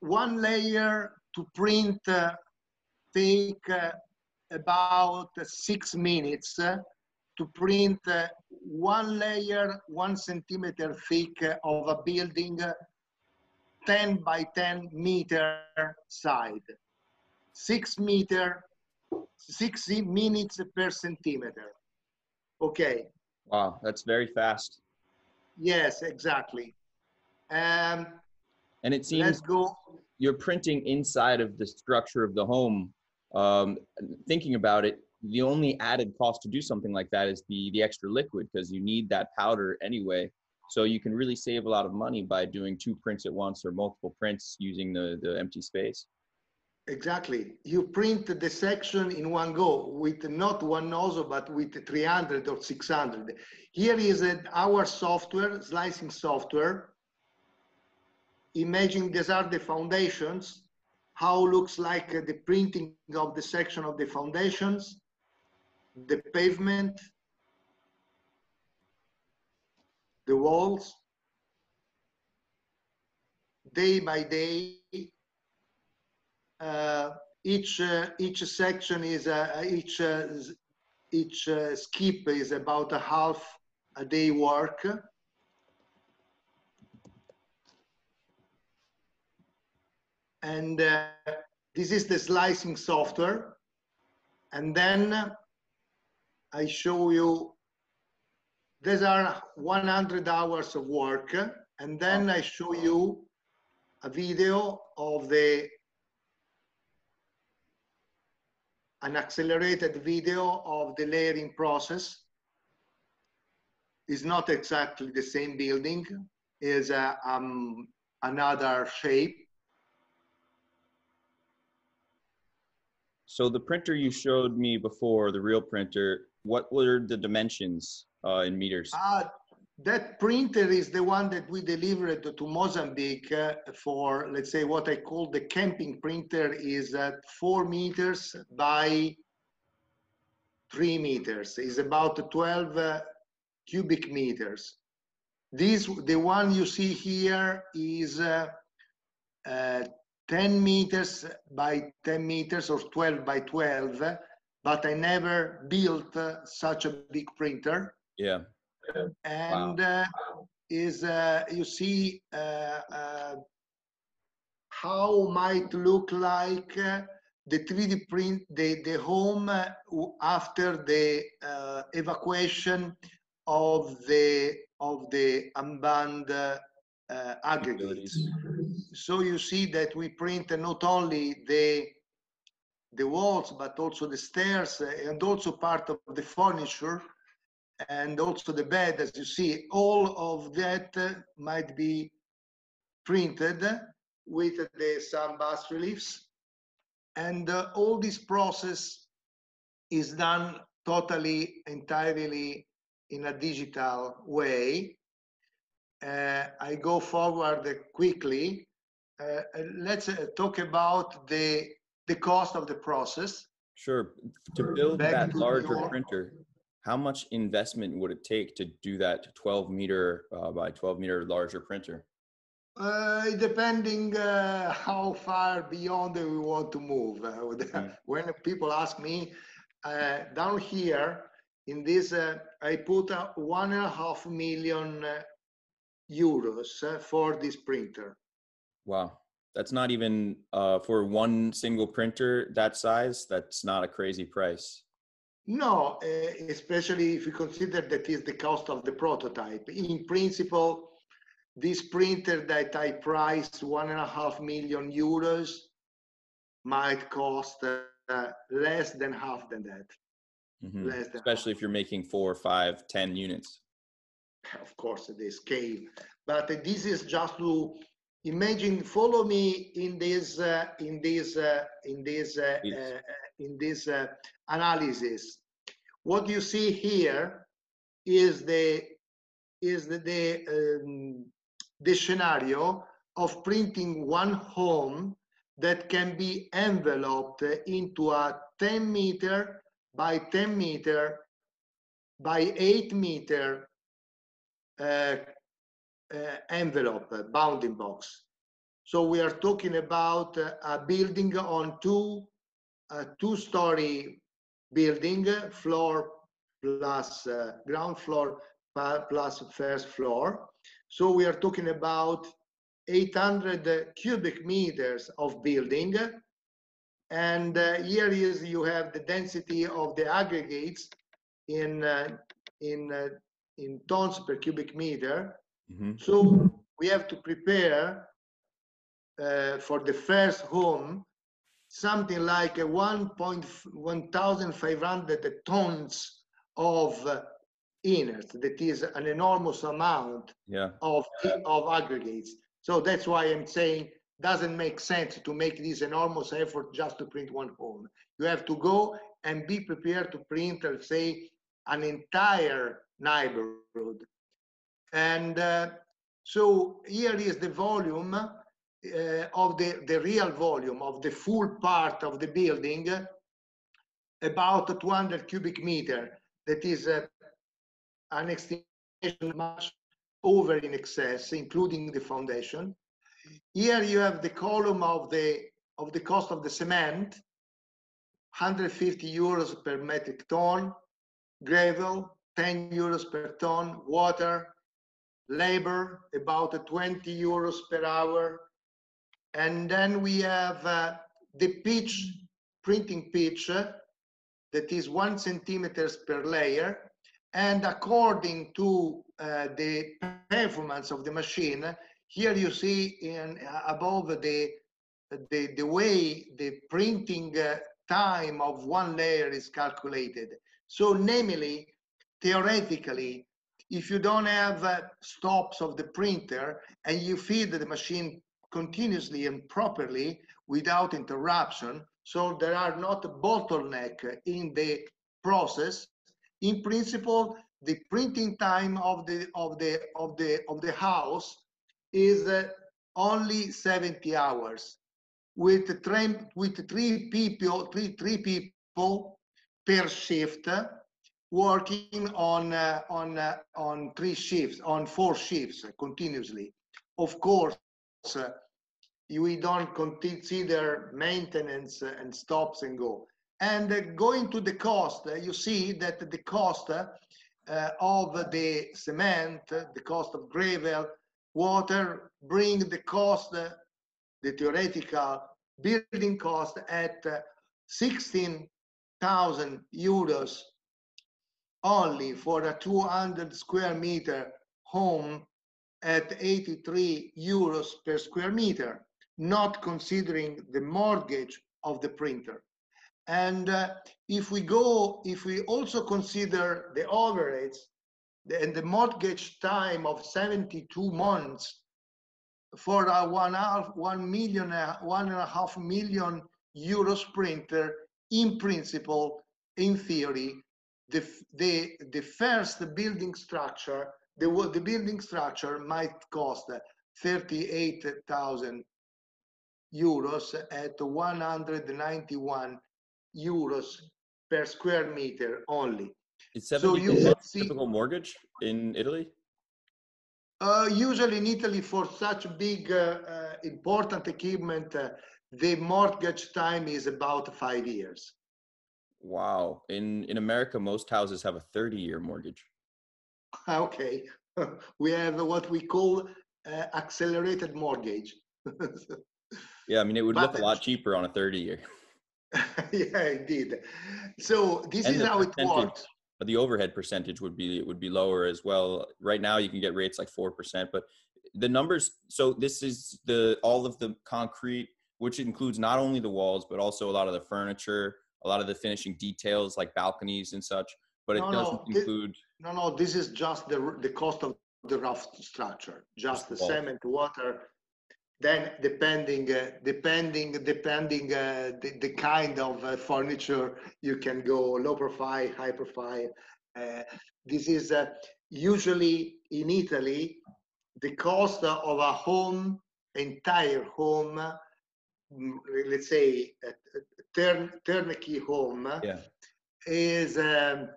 one layer to print uh, take uh, about uh, six minutes. Uh, to print uh, one layer, one centimeter thick uh, of a building, uh, ten by ten meter side, six meter, sixty minutes per centimeter. Okay. Wow, that's very fast. Yes, exactly. Um, and it seems let's go. You're printing inside of the structure of the home. Um, thinking about it, the only added cost to do something like that is the, the extra liquid, because you need that powder anyway. So you can really save a lot of money by doing two prints at once or multiple prints using the, the empty space. Exactly. You print the section in one go with not one nozzle, but with three hundred or six hundred. Here is our software, slicing software. Imagine these are the foundations, how looks like the printing of the section of the foundations, the pavement, the walls, day by day. Uh, each uh, each section is uh, each uh, each uh, skip is about a half a day work. And uh, this is the slicing software. And then I show you, these are one hundred hours of work. And then I show you a video of the, an accelerated video of the layering process. It's not exactly the same building, it's uh, um, another shape. So the printer you showed me before, the real printer, what were the dimensions uh, in meters? Uh, that printer is the one that we delivered to Mozambique uh, for, let's say, what I call the camping printer is at four meters by three meters. It's about twelve uh, cubic meters. This, the one you see here is uh, uh, ten meters by ten meters or twelve by twelve, but I never built uh, such a big printer. Yeah. yeah. And wow. uh, is uh, you see uh, uh, how might look like uh, the three D print, the, the home uh, after the uh, evacuation of the, of the unbanned uh, Uh, aggregates. So you see that we print uh, not only the the walls but also the stairs uh, and also part of the furniture and also the bed, as you see. All of that uh, might be printed with the some bas reliefs, and uh, all this process is done totally, entirely in a digital way. Uh, I go forward quickly. Uh, let's uh, talk about the the cost of the process. Sure. To build Back that larger your... printer, how much investment would it take to do that twelve meter uh, by twelve meter larger printer? Uh, depending uh, how far beyond we want to move. Uh, when people ask me, uh, down here in this, uh, I put a one and a half million uh, euros uh, for this printer. Wow, that's not even uh for one single printer that size, that's not a crazy price. No, uh, especially if you consider that is the cost of the prototype. In principle, this printer that I priced one and a half million euros might cost uh, uh, less than half than that. Mm-hmm. Less than especially half. If you're making four, five, ten units. Of course, the scale, but uh, this is just to imagine. Follow me in this, uh, in this, uh, in this, uh, uh, in this uh, analysis. What you see here is the is the the, um, the scenario of printing one home that can be enveloped into a ten meter by ten meter by eight meter. Uh, uh, envelope, uh, bounding box. So we are talking about uh, a building on two, a two-story building, uh, floor plus uh, ground floor plus first floor. So we are talking about eight hundred cubic meters of building. And uh, here is, you have the density of the aggregates in, uh, in uh, in tons per cubic meter. Mm-hmm. So we have to prepare uh, for the first home something like a one thousand five hundred tons of uh, inert. That is an enormous amount yeah. of, of aggregates. So that's why I'm saying doesn't make sense to make this enormous effort just to print one home. You have to go and be prepared to print, let's say, an entire neighborhood. And uh, so here is the volume uh, of the, the real volume of the full part of the building, uh, about two hundred cubic meter. That is uh, an estimation much over in excess, including the foundation. Here you have the column of the of the cost of the cement, one hundred fifty euros per metric ton, gravel, ten euros per ton, water, labor, about twenty euros per hour. And then we have uh, the pitch, printing pitch, uh, that is one centimeters per layer. And according to uh, the performance of the machine, here you see in uh, above the, the, the way the printing uh, time of one layer is calculated. So namely, theoretically, if you don't have uh, stops of the printer and you feed the machine continuously and properly without interruption, so there are not bottlenecks in the process, in principle, the printing time of the of the of the of the house is uh, only seventy hours, with three with three people three three people per shift, uh, working on uh, on uh, on three shifts on four shifts uh, continuously. Of course, uh, we don't consider maintenance uh, and stops and go. And uh, going to the cost, uh, you see that the cost uh, uh, of the cement, uh, the cost of gravel, water, bring the cost, uh, the theoretical building cost at uh, sixteen thousand euros only for a two hundred square meter home at eighty-three euros per square meter, not considering the mortgage of the printer. And uh, if we go, if we also consider the overheads, the, and the mortgage time of seventy-two months for a one half, one million, uh, one and a half million euros printer, in principle, in theory, the the the first building structure, the the building structure might cost thirty-eight thousand euros at one hundred ninety-one euros per square meter only. Is seventy percent a typical mortgage in Italy? Uh, usually in Italy, for such big, uh, uh, important equipment, uh, the mortgage time is about five years. Wow. In, in America, most houses have a thirty year mortgage. Okay. We have what we call uh, accelerated mortgage. Yeah, I mean, it would but, look a lot cheaper on a thirty year. Yeah, indeed. So this and is how it works. But the overhead percentage would be it would be lower as well. Right now, you can get rates like four percent. But the numbers. So this is the all of the concrete, which includes not only the walls but also a lot of the furniture, a lot of the finishing details like balconies and such. But no, it doesn't no, include. This, no, no. This is just the the cost of the rough structure. Just, just the, the cement, water. Then depending, uh, depending, depending uh, the, the kind of uh, furniture, you can go low profile, high profile. Uh, this is uh, usually in Italy, the cost of a home, entire home, let's say a turn, turnkey home, yeah. is um,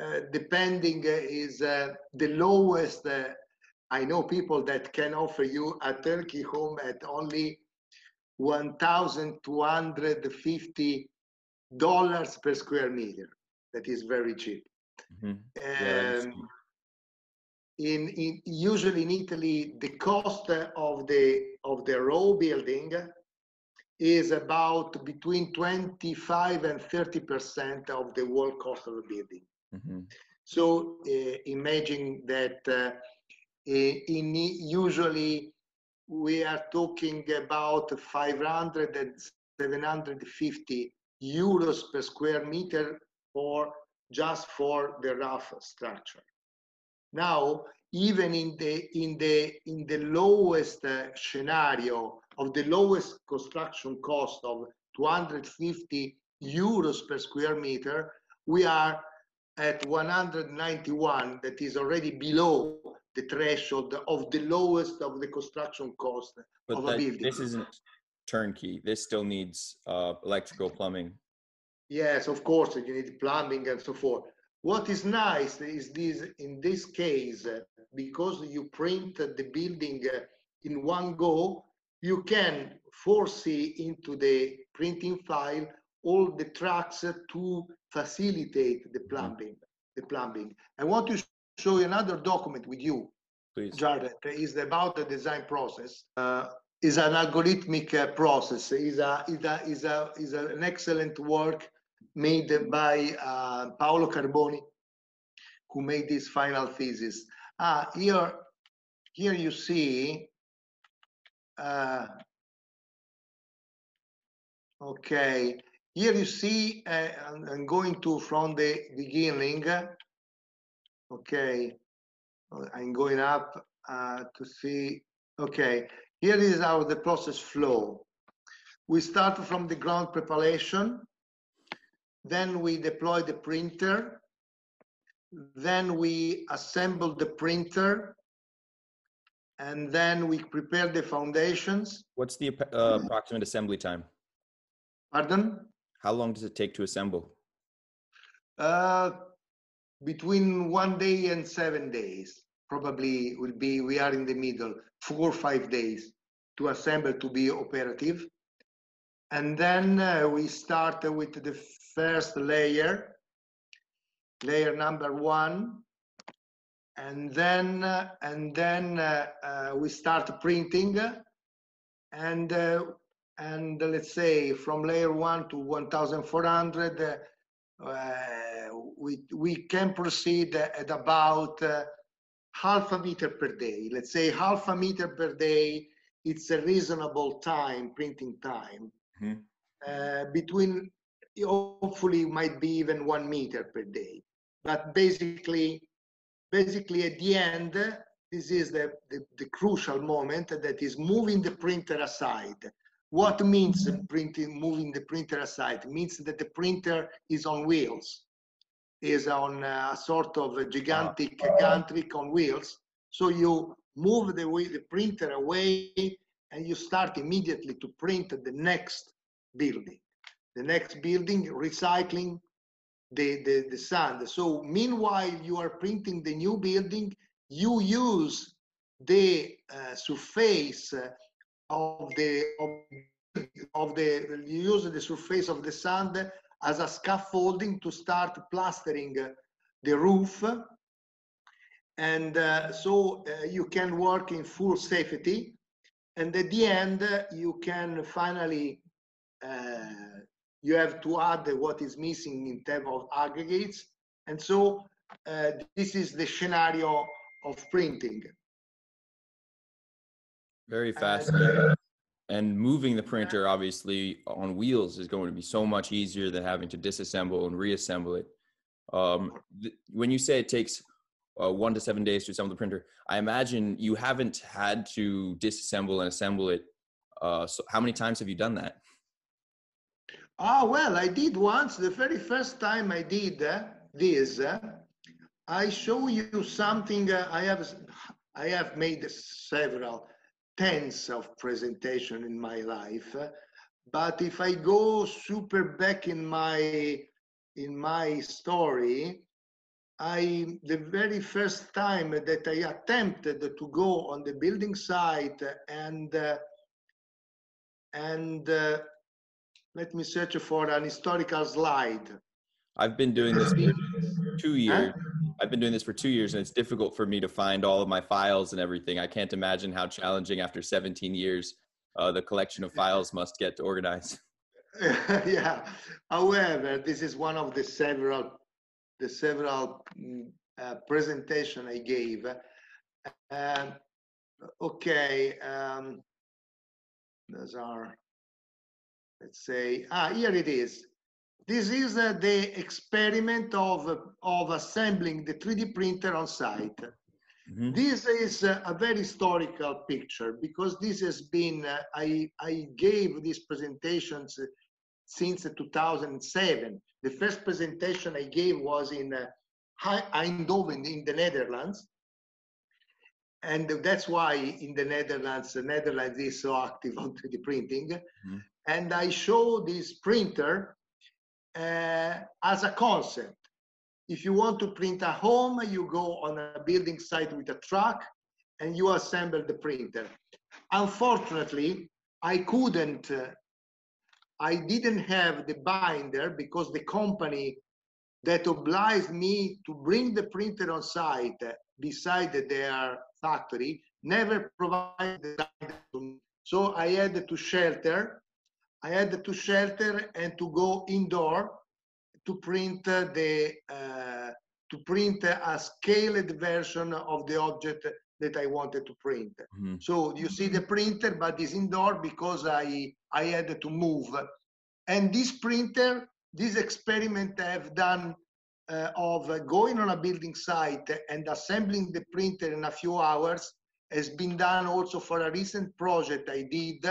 uh, depending uh, is uh, the lowest. Uh, I know people that can offer you a turnkey home at only one thousand two hundred fifty dollars per square meter. That is very cheap. Mm-hmm. um, yeah, cheap. In, in usually in Italy, the cost of the of the raw building is about between twenty-five and thirty percent of the whole cost of the building. Mm-hmm. So uh, imagine that. Uh, In usually we are talking about five hundred and seven hundred fifty euros per square meter for just for the rough structure. Now, even in the in the in the lowest uh, scenario of the lowest construction cost of two hundred fifty euros per square meter, we are at one hundred ninety-one. That is already below the threshold of the lowest of the construction cost but of that, a building. This isn't turnkey. This still needs uh, electrical, plumbing. Yes, of course, you need plumbing and so forth. What is nice is this, in this case, because you print the building in one go, you can foresee into the printing file all the tracks to facilitate the plumbing. The plumbing. I want to show another document with you, please, Jared. It's about the design process. Uh, is an algorithmic uh, process. Is a is a is a is an excellent work made by uh, Paolo Carboni, who made this final thesis. Ah, here, here you see. Uh, okay. Here you see, uh, I'm going to from the beginning. Okay, I'm going up uh, to see. Okay, here is how the process flow. We start from the ground preparation, then we deploy the printer, then we assemble the printer, and then we prepare the foundations. What's the uh, approximate assembly time? Pardon? How long does it take to assemble? Uh, between one day and seven days, probably will be, we are in the middle, four or five days to assemble, to be operative. And then uh, we start with the first layer, layer number one. And then, uh, and then uh, uh, we start printing and uh, And uh, let's say from layer one to one thousand four hundred, uh, uh, we, we can proceed at about uh, half a meter per day. Let's say half a meter per day, it's a reasonable time, printing time. Mm-hmm. uh, between, hopefully might be even one meter per day. But basically, basically at the end, this is the, the, the crucial moment that is moving the printer aside. What means printing, moving the printer aside? It means that the printer is on wheels, is on a sort of a gigantic gantry on wheels. So you move the, the printer away and you start immediately to print the next building. The next building, recycling the, the, the sand. So meanwhile you are printing the new building, you use the uh, surface uh, of the of, of the you use the surface of the sand as a scaffolding to start plastering the roof, and uh, so uh, you can work in full safety, and at the end uh, you can finally uh, you have to add what is missing in terms of aggregates, and so uh, this is the scenario of printing. Very fast. And moving the printer, obviously, on wheels is going to be so much easier than having to disassemble and reassemble it. Um, when you say it takes uh, one to seven days to assemble the printer, I imagine you haven't had to disassemble and assemble it. Uh, so how many times have you done that? Ah, oh, well, I did once. The very first time I did uh, this, uh, I show you something. Uh, I have I have made several. Tens of presentation in my life, but if I go super back in my in my story, I the very first time that I attempted to go on the building site and uh, and uh, let me search for an historical slide. I've been doing this for two years. Huh? I've been doing this for two years and it's difficult for me to find all of my files and everything. I can't imagine how challenging after seventeen years, uh, the collection of files must get to organize. Yeah. However, this is one of the several, the several uh, presentation I gave. Uh, okay. Um, those are, let's say, ah, here it is. This is uh, the experiment of, of assembling the three D printer on site. Mm-hmm. This is uh, a very historical picture because this has been, uh, I, I gave these presentations since two thousand seven. The first presentation I gave was in uh, Eindhoven in the Netherlands. And that's why in the Netherlands, the Netherlands is so active on three D printing. Mm-hmm. And I show this printer uh, as a concept. If you want to print a home, you go on a building site with a truck and you assemble the printer. Unfortunately, I couldn't, uh, I didn't have the binder because the company that obliged me to bring the printer on site beside their factory never provided the binder to me. So I had to shelter, I had to shelter and to go indoor to print the, uh, to print a scaled version of the object that I wanted to print. Mm-hmm. So you see the printer, but it's indoor because I, I had to move. And this printer, this experiment I've done uh, of going on a building site and assembling the printer in a few hours has been done also for a recent project I did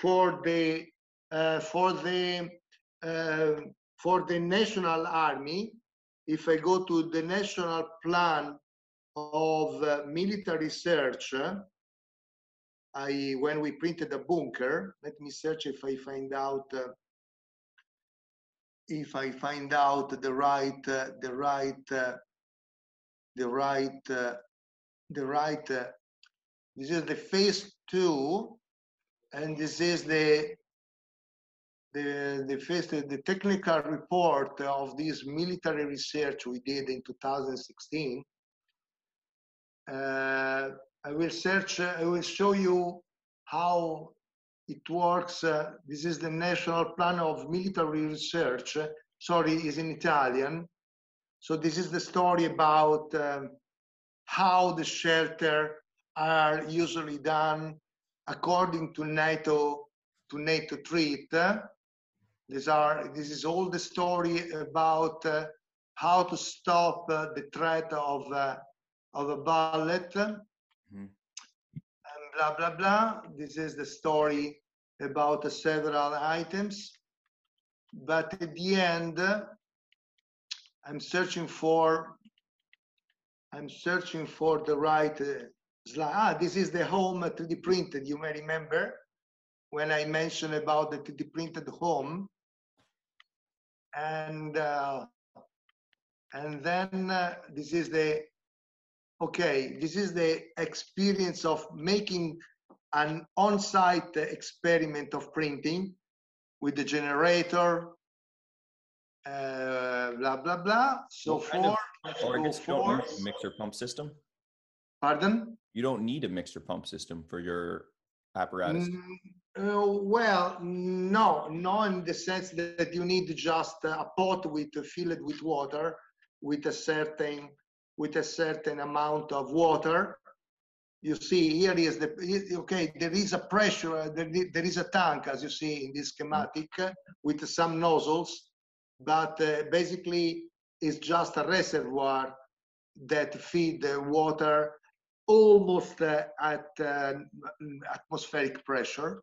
for the, uh, for the, uh, for the National Army. If I go to the National Plan of uh, Military Search, I, when we printed a bunker, let me search if I find out uh, if I find out the right uh, the right uh, the right uh, the right uh, this is the phase two, and this is the the the phase the technical report of this military research we did in two thousand sixteen. Uh, I will search, uh, I will show you how it works. Uh, this is the National Plan of Military Research. Uh, sorry, is in Italian. So this is the story about um, how the shelter are usually done according to NATO, to NATO treat. Uh, these are, this is all the story about uh, how to stop uh, the threat of uh, of a bullet, mm-hmm. and blah, blah, blah. This is the story about uh, several items. But at the end, uh, I'm searching for, I'm searching for the right uh, slide. Ah, this is the home three D printed. You may remember when I mentioned about the three D printed home. And, uh, and then uh, this is the, okay, this is the experience of making an on-site experiment of printing with the generator, uh, blah, blah, blah. So well, for, of, so for a mixer pump system. Pardon? You don't need a mixer pump system for your apparatus. Mm, uh, well, no, no, in the sense that you need just a pot with uh, filled with water with a certain with a certain amount of water. You see here is the, okay, there is a pressure, there, there is a tank, as you see in this schematic, with some nozzles, but uh, basically it's just a reservoir that feed the water almost uh, at uh, atmospheric pressure.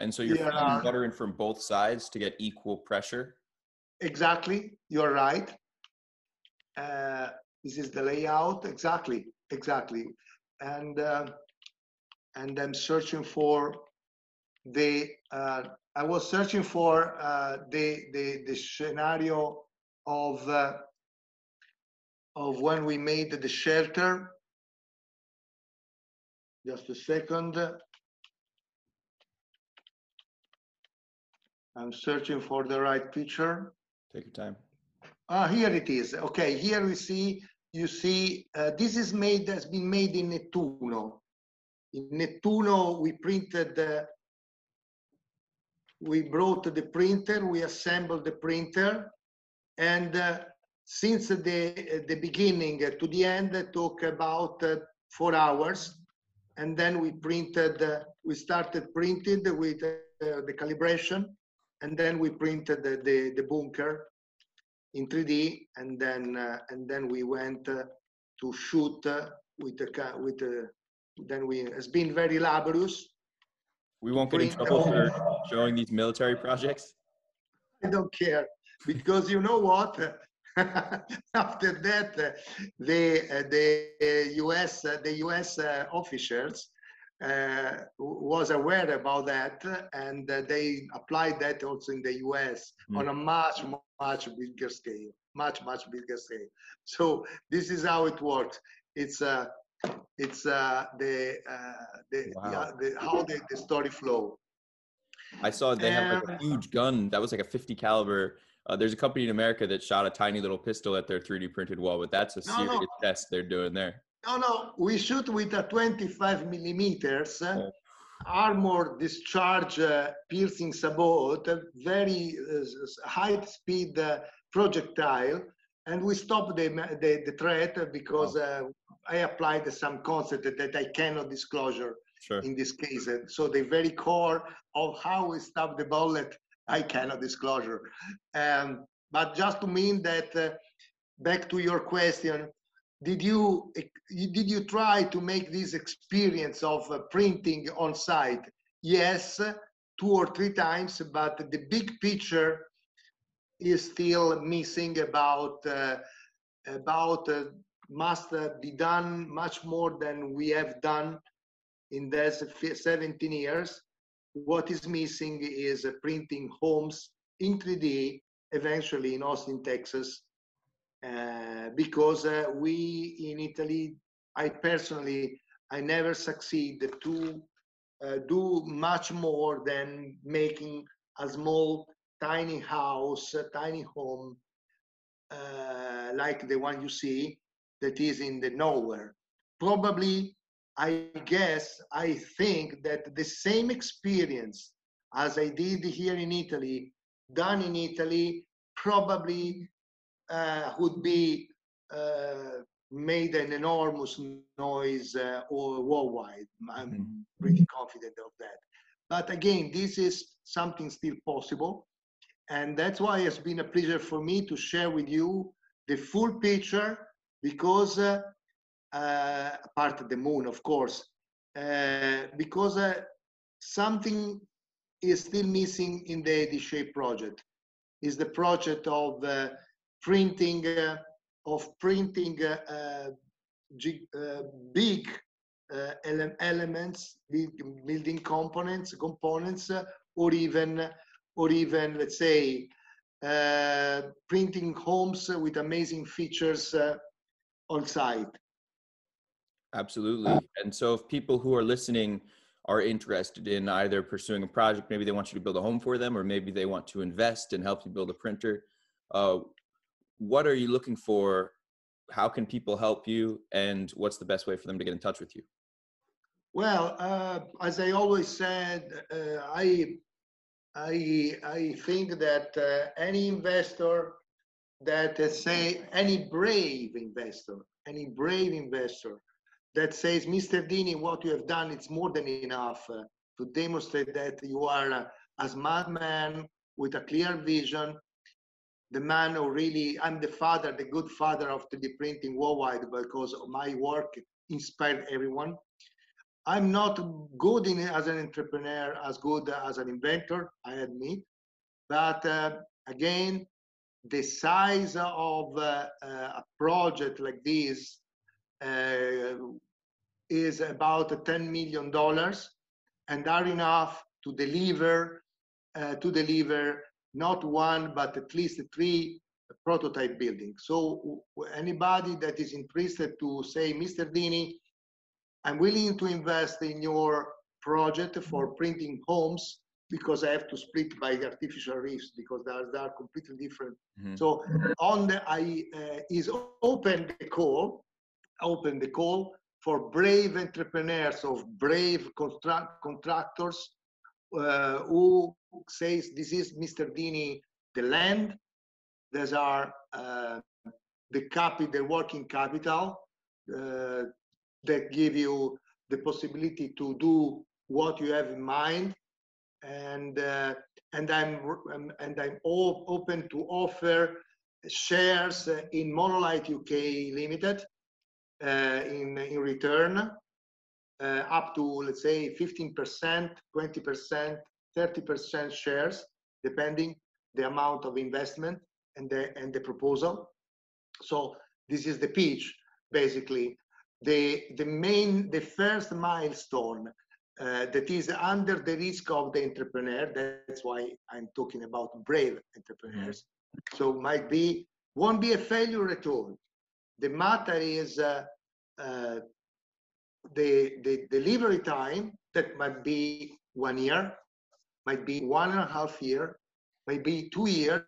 And so you're feeding water in from both sides to get equal pressure? Exactly, you're right. Uh, This is the layout, exactly, exactly. And, uh, and I'm searching for the, uh, I was searching for uh, the, the, the scenario of, uh, of when we made the shelter. Just a second. I'm searching for the right picture. Take your time. Ah, here it is. Okay, here we see, you see, uh, this is made, has been made in Nettuno. In Nettuno, we printed, uh, we brought the printer, we assembled the printer, and uh, since the, the beginning to the end, it took about uh, four hours, and then we printed, uh, we started printing with uh, the calibration, and then we printed the, the, the bunker in three D, and then uh, and then we went uh, to shoot uh, with the car with uh, then we it's been very laborious. We won't get in trouble for showing these military projects. I don't care because you know what, After that, uh, the uh, the U S uh, the U S uh, officials uh, was aware about that, and uh, they applied that also in the U S Mm. on a much much bigger scale, much much bigger scale. So this is how it works. It's uh, it's uh, the uh, the, wow. the, the how the, the story flow. I saw they have um, like a huge gun that was like a fifty caliber. Uh, there's a company in America that shot a tiny little pistol at their three D printed wall, but that's a no, serious no. test they're doing there. No, no, we shoot with a twenty-five millimeters uh, oh. armor discharge uh, piercing sabot, a very uh, high speed uh, projectile, and we stop the the, the threat because oh. uh, I applied some concept that, that I cannot disclosure sure. in this case. So the very core of how we stop the bullet, I cannot disclosure, um, but just to mean that. Uh, back to your question, did you did you try to make this experience of uh, printing on site? Yes, two or three times, but the big picture is still missing about uh, about uh, must uh, be done much more than we have done in these seventeen years. What is missing is uh, printing homes in three D, eventually in Austin, Texas, uh, because uh, we in Italy, I personally, I never succeed to uh, do much more than making a small, tiny house, a tiny home, uh, like the one you see that is in the nowhere. Probably I guess, I think that the same experience as I did here in Italy, done in Italy, probably uh, would be uh, made an enormous noise uh, or worldwide. I'm pretty confident of that. But again, this is something still possible. And that's why it's been a pleasure for me to share with you the full picture, because uh, uh apart of the moon, of course, uh because uh, something is still missing in the D-Shape project is the project of uh, printing uh, of printing uh, uh, g uh, big uh, ele elements big building components components uh, or even or even let's say uh printing homes with amazing features uh, on site. Absolutely. And so if people who are listening are interested in either pursuing a project, maybe they want you to build a home for them, or maybe they want to invest and help you build a printer, uh, what are you looking for? How can people help you? And what's the best way for them to get in touch with you? Well, uh, as I always said, uh, I, I, I think that uh, any investor that uh, say, any brave investor, any brave investor, that says, Mister Dini, what you have done, it's more than enough uh, to demonstrate that you are uh, a smart man with a clear vision, the man who really, I'm the father, the good father of three D printing worldwide, because my work inspired everyone. I'm not good in, as an entrepreneur, as good as an inventor, I admit, but uh, again, the size of uh, uh, a project like this Uh, is about ten million dollars and are enough to deliver uh, to deliver not one but at least three prototype buildings. So anybody that is interested to say, Mister Dini, I'm willing to invest in your project for printing homes, because I have to split by artificial reefs, because they are, they are completely different. Mm-hmm. So on the I uh, is open the call. Open the call for brave entrepreneurs or brave contract contractors uh, who says, this is Mister Dini, the land, these are uh, the capi, the working capital uh, that give you the possibility to do what you have in mind, and uh, and I'm and I'm all open to offer shares in Monolite U K Limited. Uh, in, in return, uh, up to, let's say, fifteen percent, twenty percent, thirty percent shares, depending the amount of investment and the, and the proposal. So this is the pitch, basically. The, the main, the first milestone uh, that is under the risk of the entrepreneur, that's why I'm talking about brave entrepreneurs. Mm-hmm. So might be, won't be a failure at all. The matter is uh, uh, the, the delivery time, that might be one year, might be one and a half year, might be two years,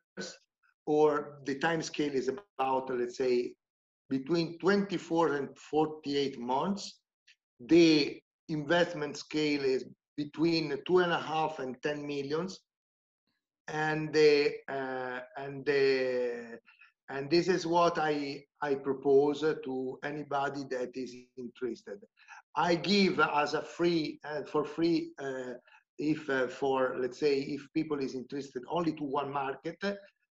or the time scale is about, let's say, between twenty-four and forty-eight months. The investment scale is between two and a half and ten millions, and the uh, and the and this is what I I propose to anybody that is interested. I give as a free uh, for free uh, if uh, for let's say if people is interested only to one market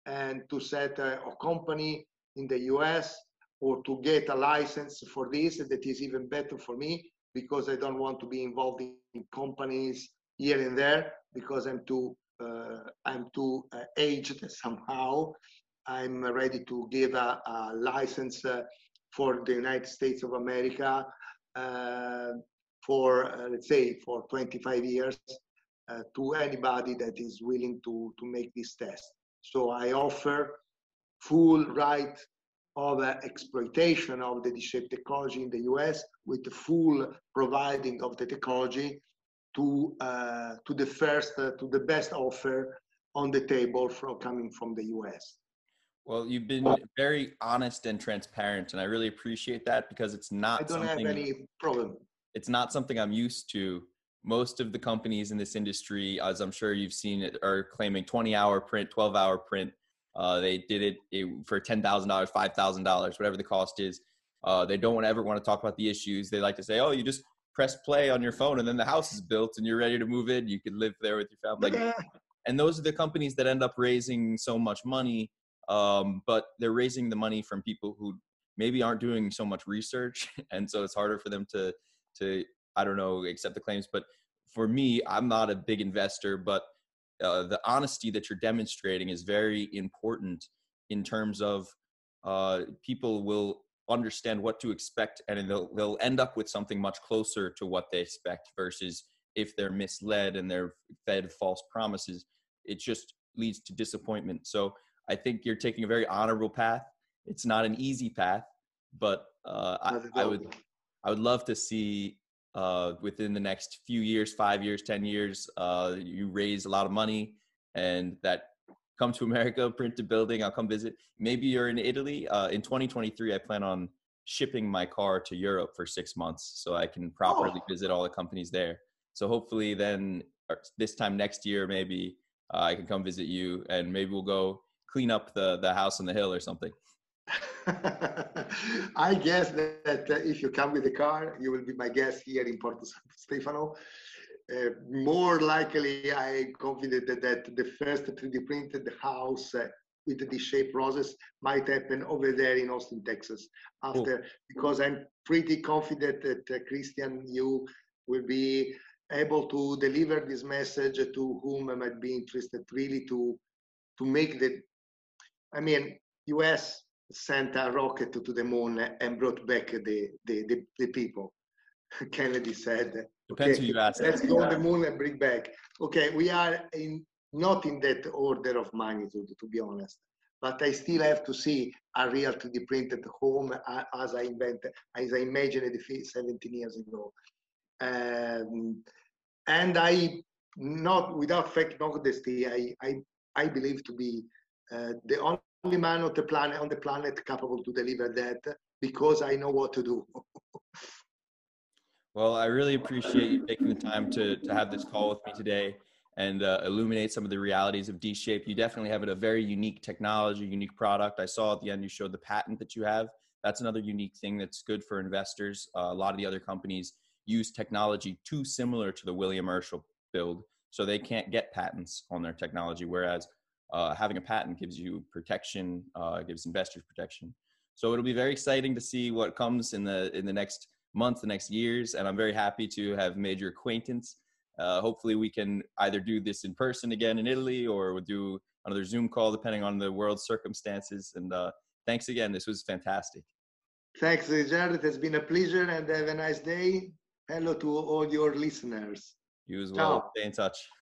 and to set a, a company in the U S or to get a license for this. That is even better for me because I don't want to be involved in companies here and there because I'm too uh, I'm too uh, aged somehow. I'm ready to give a, a license uh, for the United States of America. Uh, for uh, let's say for twenty-five years uh, to anybody that is willing to to make this test. So I offer full right of uh, exploitation of the D-Shape technology in the U S with the full providing of the technology to uh, to the first uh, to the best offer on the table from coming from the U S. Well, you've been very honest and transparent, and I really appreciate that because it's not I don't something, have any problem. It's not something I'm used to. Most of the companies in this industry, as I'm sure you've seen, are claiming twenty-hour print, twelve-hour print. Uh, they did it, it for ten thousand dollars, five thousand dollars, whatever the cost is. Uh, they don't ever want to talk about the issues. They like to say, "Oh, you just press play on your phone, and then the house is built, and you're ready to move in. You can live there with your family." Like, and those are the companies that end up raising so much money. Um, but they're raising the money from people who maybe aren't doing so much research. And so it's harder for them to, to, I don't know, accept the claims. But for me, I'm not a big investor, but uh, the honesty that you're demonstrating is very important in terms of uh, people will understand what to expect and they'll, they'll end up with something much closer to what they expect versus if they're misled and they're fed false promises, it just leads to disappointment. So I think you're taking a very honorable path. It's not an easy path, but uh, I, I would, I would love to see uh, within the next few years, five years, ten years, uh, you raise a lot of money, and that come to America, print a building. I'll come visit. Maybe you're in Italy uh, in twenty twenty-three. I plan on shipping my car to Europe for six months, so I can properly oh. visit all the companies there. So hopefully, then this time next year, maybe uh, I can come visit you, and maybe we'll go clean up the, the house on the hill or something. I guess that, that uh, if you come with the car, you will be my guest here in Porto Santo Stefano. Uh, more likely, I am confident that, that the first three D printed house uh, with the D-Shape process might happen over there in Austin, Texas. After, cool. Because I'm pretty confident that uh, Christian, you will be able to deliver this message to whom I might be interested really to, to make the I mean, U S sent a rocket to the moon and brought back the, the, the, the people. Kennedy said, Depends okay, who you ask let's go on the moon and bring back. Okay, we are in not in that order of magnitude, to be honest. But I still have to see a real three D printed home as I invented, as I imagined it seventeen years ago. Um, and I, not without fake modesty, I, I, I believe to be Uh, the only man on the planet on the planet capable to deliver that because I know what to do. Well, I really appreciate you taking the time to, to have this call with me today and uh, illuminate some of the realities of D-Shape. You definitely have a very unique technology, unique product. I saw at the end you showed the patent that you have. That's another unique thing that's good for investors. Uh, a lot of the other companies use technology too similar to the William Urschel build, so they can't get patents on their technology, whereas Uh, having a patent gives you protection, uh, gives investors protection. So it'll be very exciting to see what comes in the in the next month, the next years. And I'm very happy to have made your acquaintance. Uh, hopefully we can either do this in person again in Italy or we'll do another Zoom call depending on the world's circumstances. And uh, thanks again. This was fantastic. Thanks, Richard. It has been a pleasure, and have a nice day. Hello to all your listeners. You as well. Ciao. Stay in touch.